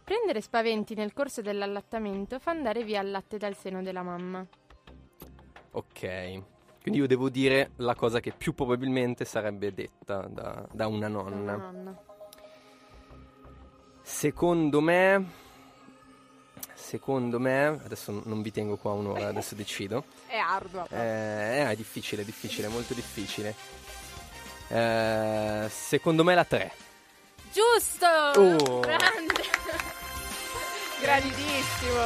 prendere spaventi nel corso dell'allattamento fa andare via il latte dal seno della mamma. Ok, quindi io devo dire la cosa che più probabilmente sarebbe detta da, da una nonna. Da una nonna. Secondo me, secondo me, adesso non vi tengo qua un'ora, adesso decido. È arduo. Eh, è difficile, difficile, molto difficile. Eh, secondo me la tre. Giusto! Oh. Grande! Grandissimo!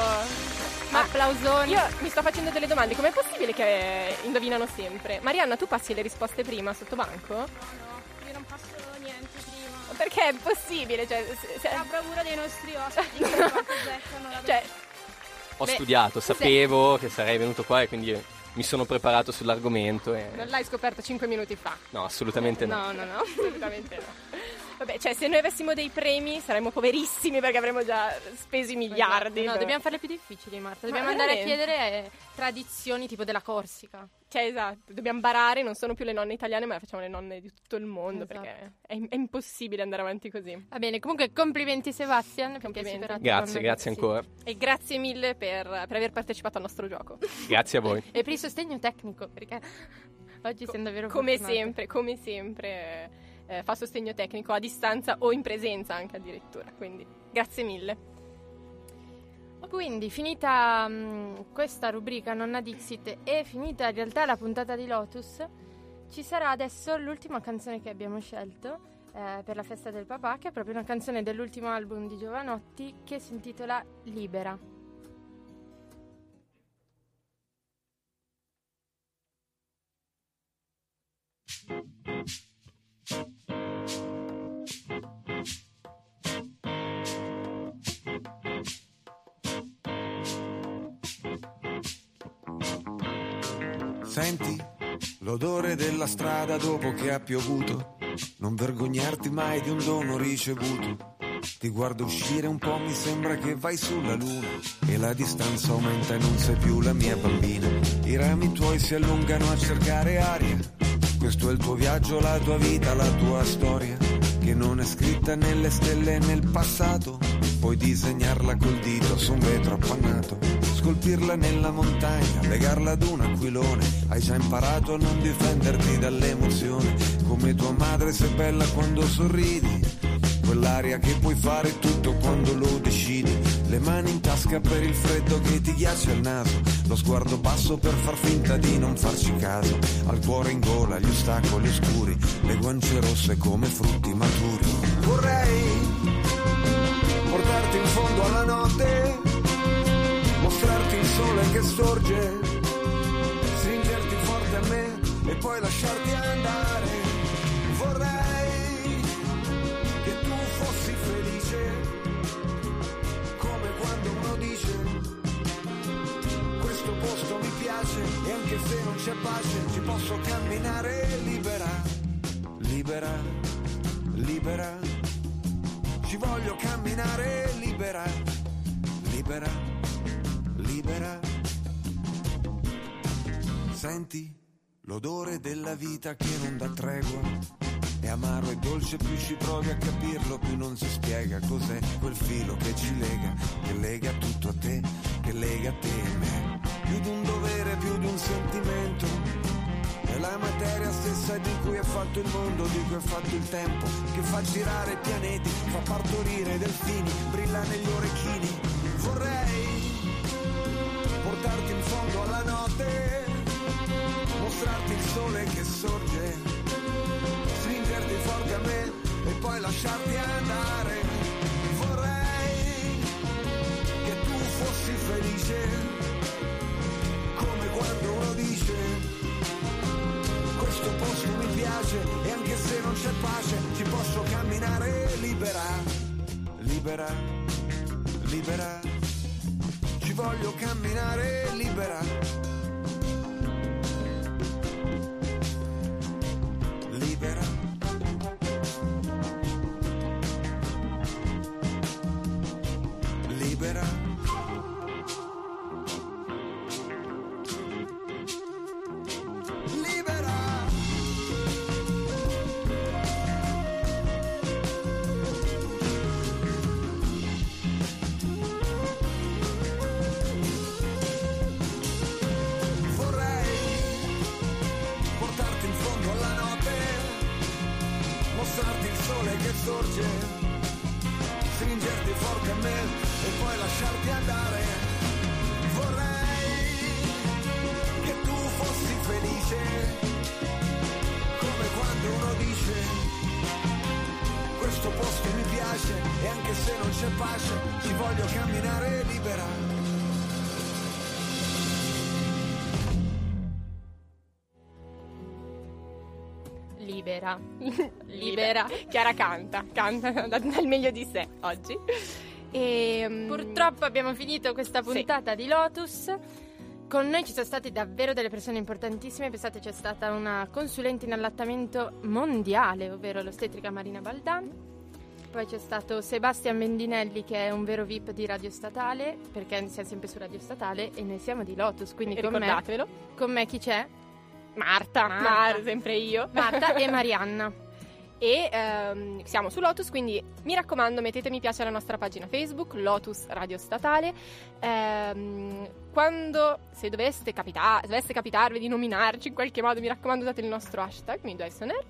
Ma ah, applausoni. Io mi sto facendo delle domande, com'è possibile che indovinano sempre? Marianna, tu passi le risposte prima sotto banco? No, no, io non passo niente prima. Perché è possibile, cioè se, se... la bravura dei nostri ospiti che non la cioè, ho beh, studiato, sapevo se... che sarei venuto qua e quindi mi sono preparato sull'argomento e... Non l'hai scoperto cinque minuti fa? No, assolutamente no. No, no, no, assolutamente no. Vabbè, cioè se noi avessimo dei premi saremmo poverissimi perché avremmo già speso i miliardi. No, no, dobbiamo farle più difficili, Marta. Dobbiamo Ma andare veramente? a chiedere tradizioni tipo della Corsica. Cioè, esatto, dobbiamo barare, non sono più le nonne italiane, ma le facciamo le nonne di tutto il mondo, esatto. perché è, è impossibile andare avanti così. Va bene, comunque complimenti Sebastian, complimenti. Perché grazie, grazie ancora. E grazie mille per, per aver partecipato al nostro gioco. Grazie a voi. E per il sostegno tecnico, perché oggi Co- siamo davvero Come fortunati. sempre, come sempre eh, fa sostegno tecnico a distanza o in presenza anche addirittura, quindi grazie mille. Quindi finita mh, questa rubrica Nonna Dixit e finita in realtà la puntata di Lotus, ci sarà adesso l'ultima canzone che abbiamo scelto eh, per la festa del papà, che è proprio una canzone dell'ultimo album di Giovanotti che si intitola Libera. Senti l'odore della strada dopo che ha piovuto, non vergognarti mai di un dono ricevuto. Ti guardo uscire un po', mi sembra che vai sulla luna, e la distanza aumenta e non sei più la mia bambina. I rami tuoi si allungano a cercare aria, questo è il tuo viaggio, la tua vita, la tua storia, che non è scritta nelle stelle e nel passato. Puoi disegnarla col dito su un vetro appannato, scolpirla nella montagna, legarla ad un aquilone. Hai già imparato a non difenderti dall'emozione, come tua madre sei bella quando sorridi, quell'aria che puoi fare tutto quando lo decidi. Le mani in tasca per il freddo che ti ghiaccia il naso, lo sguardo basso per far finta di non farci caso, al cuore in gola gli ostacoli oscuri, le guance rosse come frutti maturi. Vorrei portarti in fondo alla notte, mostrarti il sole che sorge, stringerti forte a me e poi lasciarti andare. Vorrei posto mi piace e anche se non c'è pace ci posso camminare libera, libera, libera, ci voglio camminare libera, libera, libera. Senti l'odore della vita che non dà tregua, è amaro e dolce, più ci provi a capirlo più non si spiega cos'è quel filo che ci lega, che lega tutto a te, che lega te e me, più di un dovere, più di un sentimento, è la materia stessa di cui è fatto il mondo, di cui è fatto il tempo, che fa girare i pianeti, fa partorire delfini, brilla negli orecchini. Vorrei portarti in fondo alla notte, mostrarti il sole che sorge, forte a me e poi lasciarti andare. Vorrei che tu fossi felice, come quando uno dice questo posto mi piace e anche se non c'è pace ci posso camminare libera, libera, libera, ci voglio camminare libera, libera. Libera. Libera. Chiara canta, canta dal meglio di sé oggi. E, um, purtroppo abbiamo finito questa puntata sì. di Lotus. Con noi ci sono state davvero delle persone importantissime. Pensate, c'è stata una consulente in allattamento mondiale, ovvero l'ostetrica Marina Baldane. Poi c'è stato Sebastian Bendinelli, che è un vero V I P di Radio Statale, perché noi siamo sempre su Radio Statale e noi siamo di Lotus, quindi con me, con me chi c'è? Marta, Marta. Mar, sempre io Marta e Marianna. E ehm, siamo su Lotus, quindi mi raccomando mettete mi piace alla nostra pagina Facebook Lotus Radio Statale. ehm, Quando, se doveste, capita- doveste capitarvi di nominarci in qualche modo, mi raccomando usate il nostro hashtag Midwaysoner.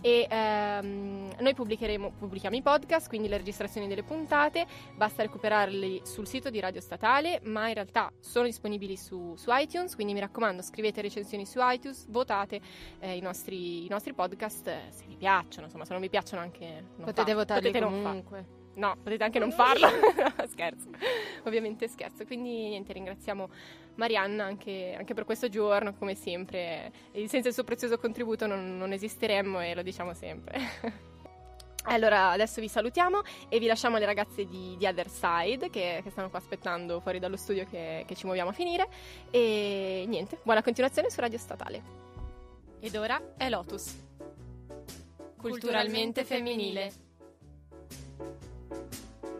E ehm, noi pubblicheremo pubblichiamo i podcast, quindi le registrazioni delle puntate basta recuperarli sul sito di Radio Statale, ma in realtà sono disponibili su, su iTunes, quindi mi raccomando scrivete recensioni su iTunes, votate eh, i, nostri, i nostri podcast eh, se vi piacciono, insomma se non vi piacciono anche non potete votarli comunque non no, potete anche non farlo no, scherzo, ovviamente scherzo. Quindi niente, ringraziamo Marianna anche, anche per questo giorno, come sempre, e senza il suo prezioso contributo non, non esisteremmo e lo diciamo sempre. Allora adesso vi salutiamo e vi lasciamo le ragazze di, di Other Side che, che stanno qua aspettando fuori dallo studio che, che ci muoviamo a finire. E niente, buona continuazione su Radio Statale. Ed ora è Lotus, culturalmente femminile.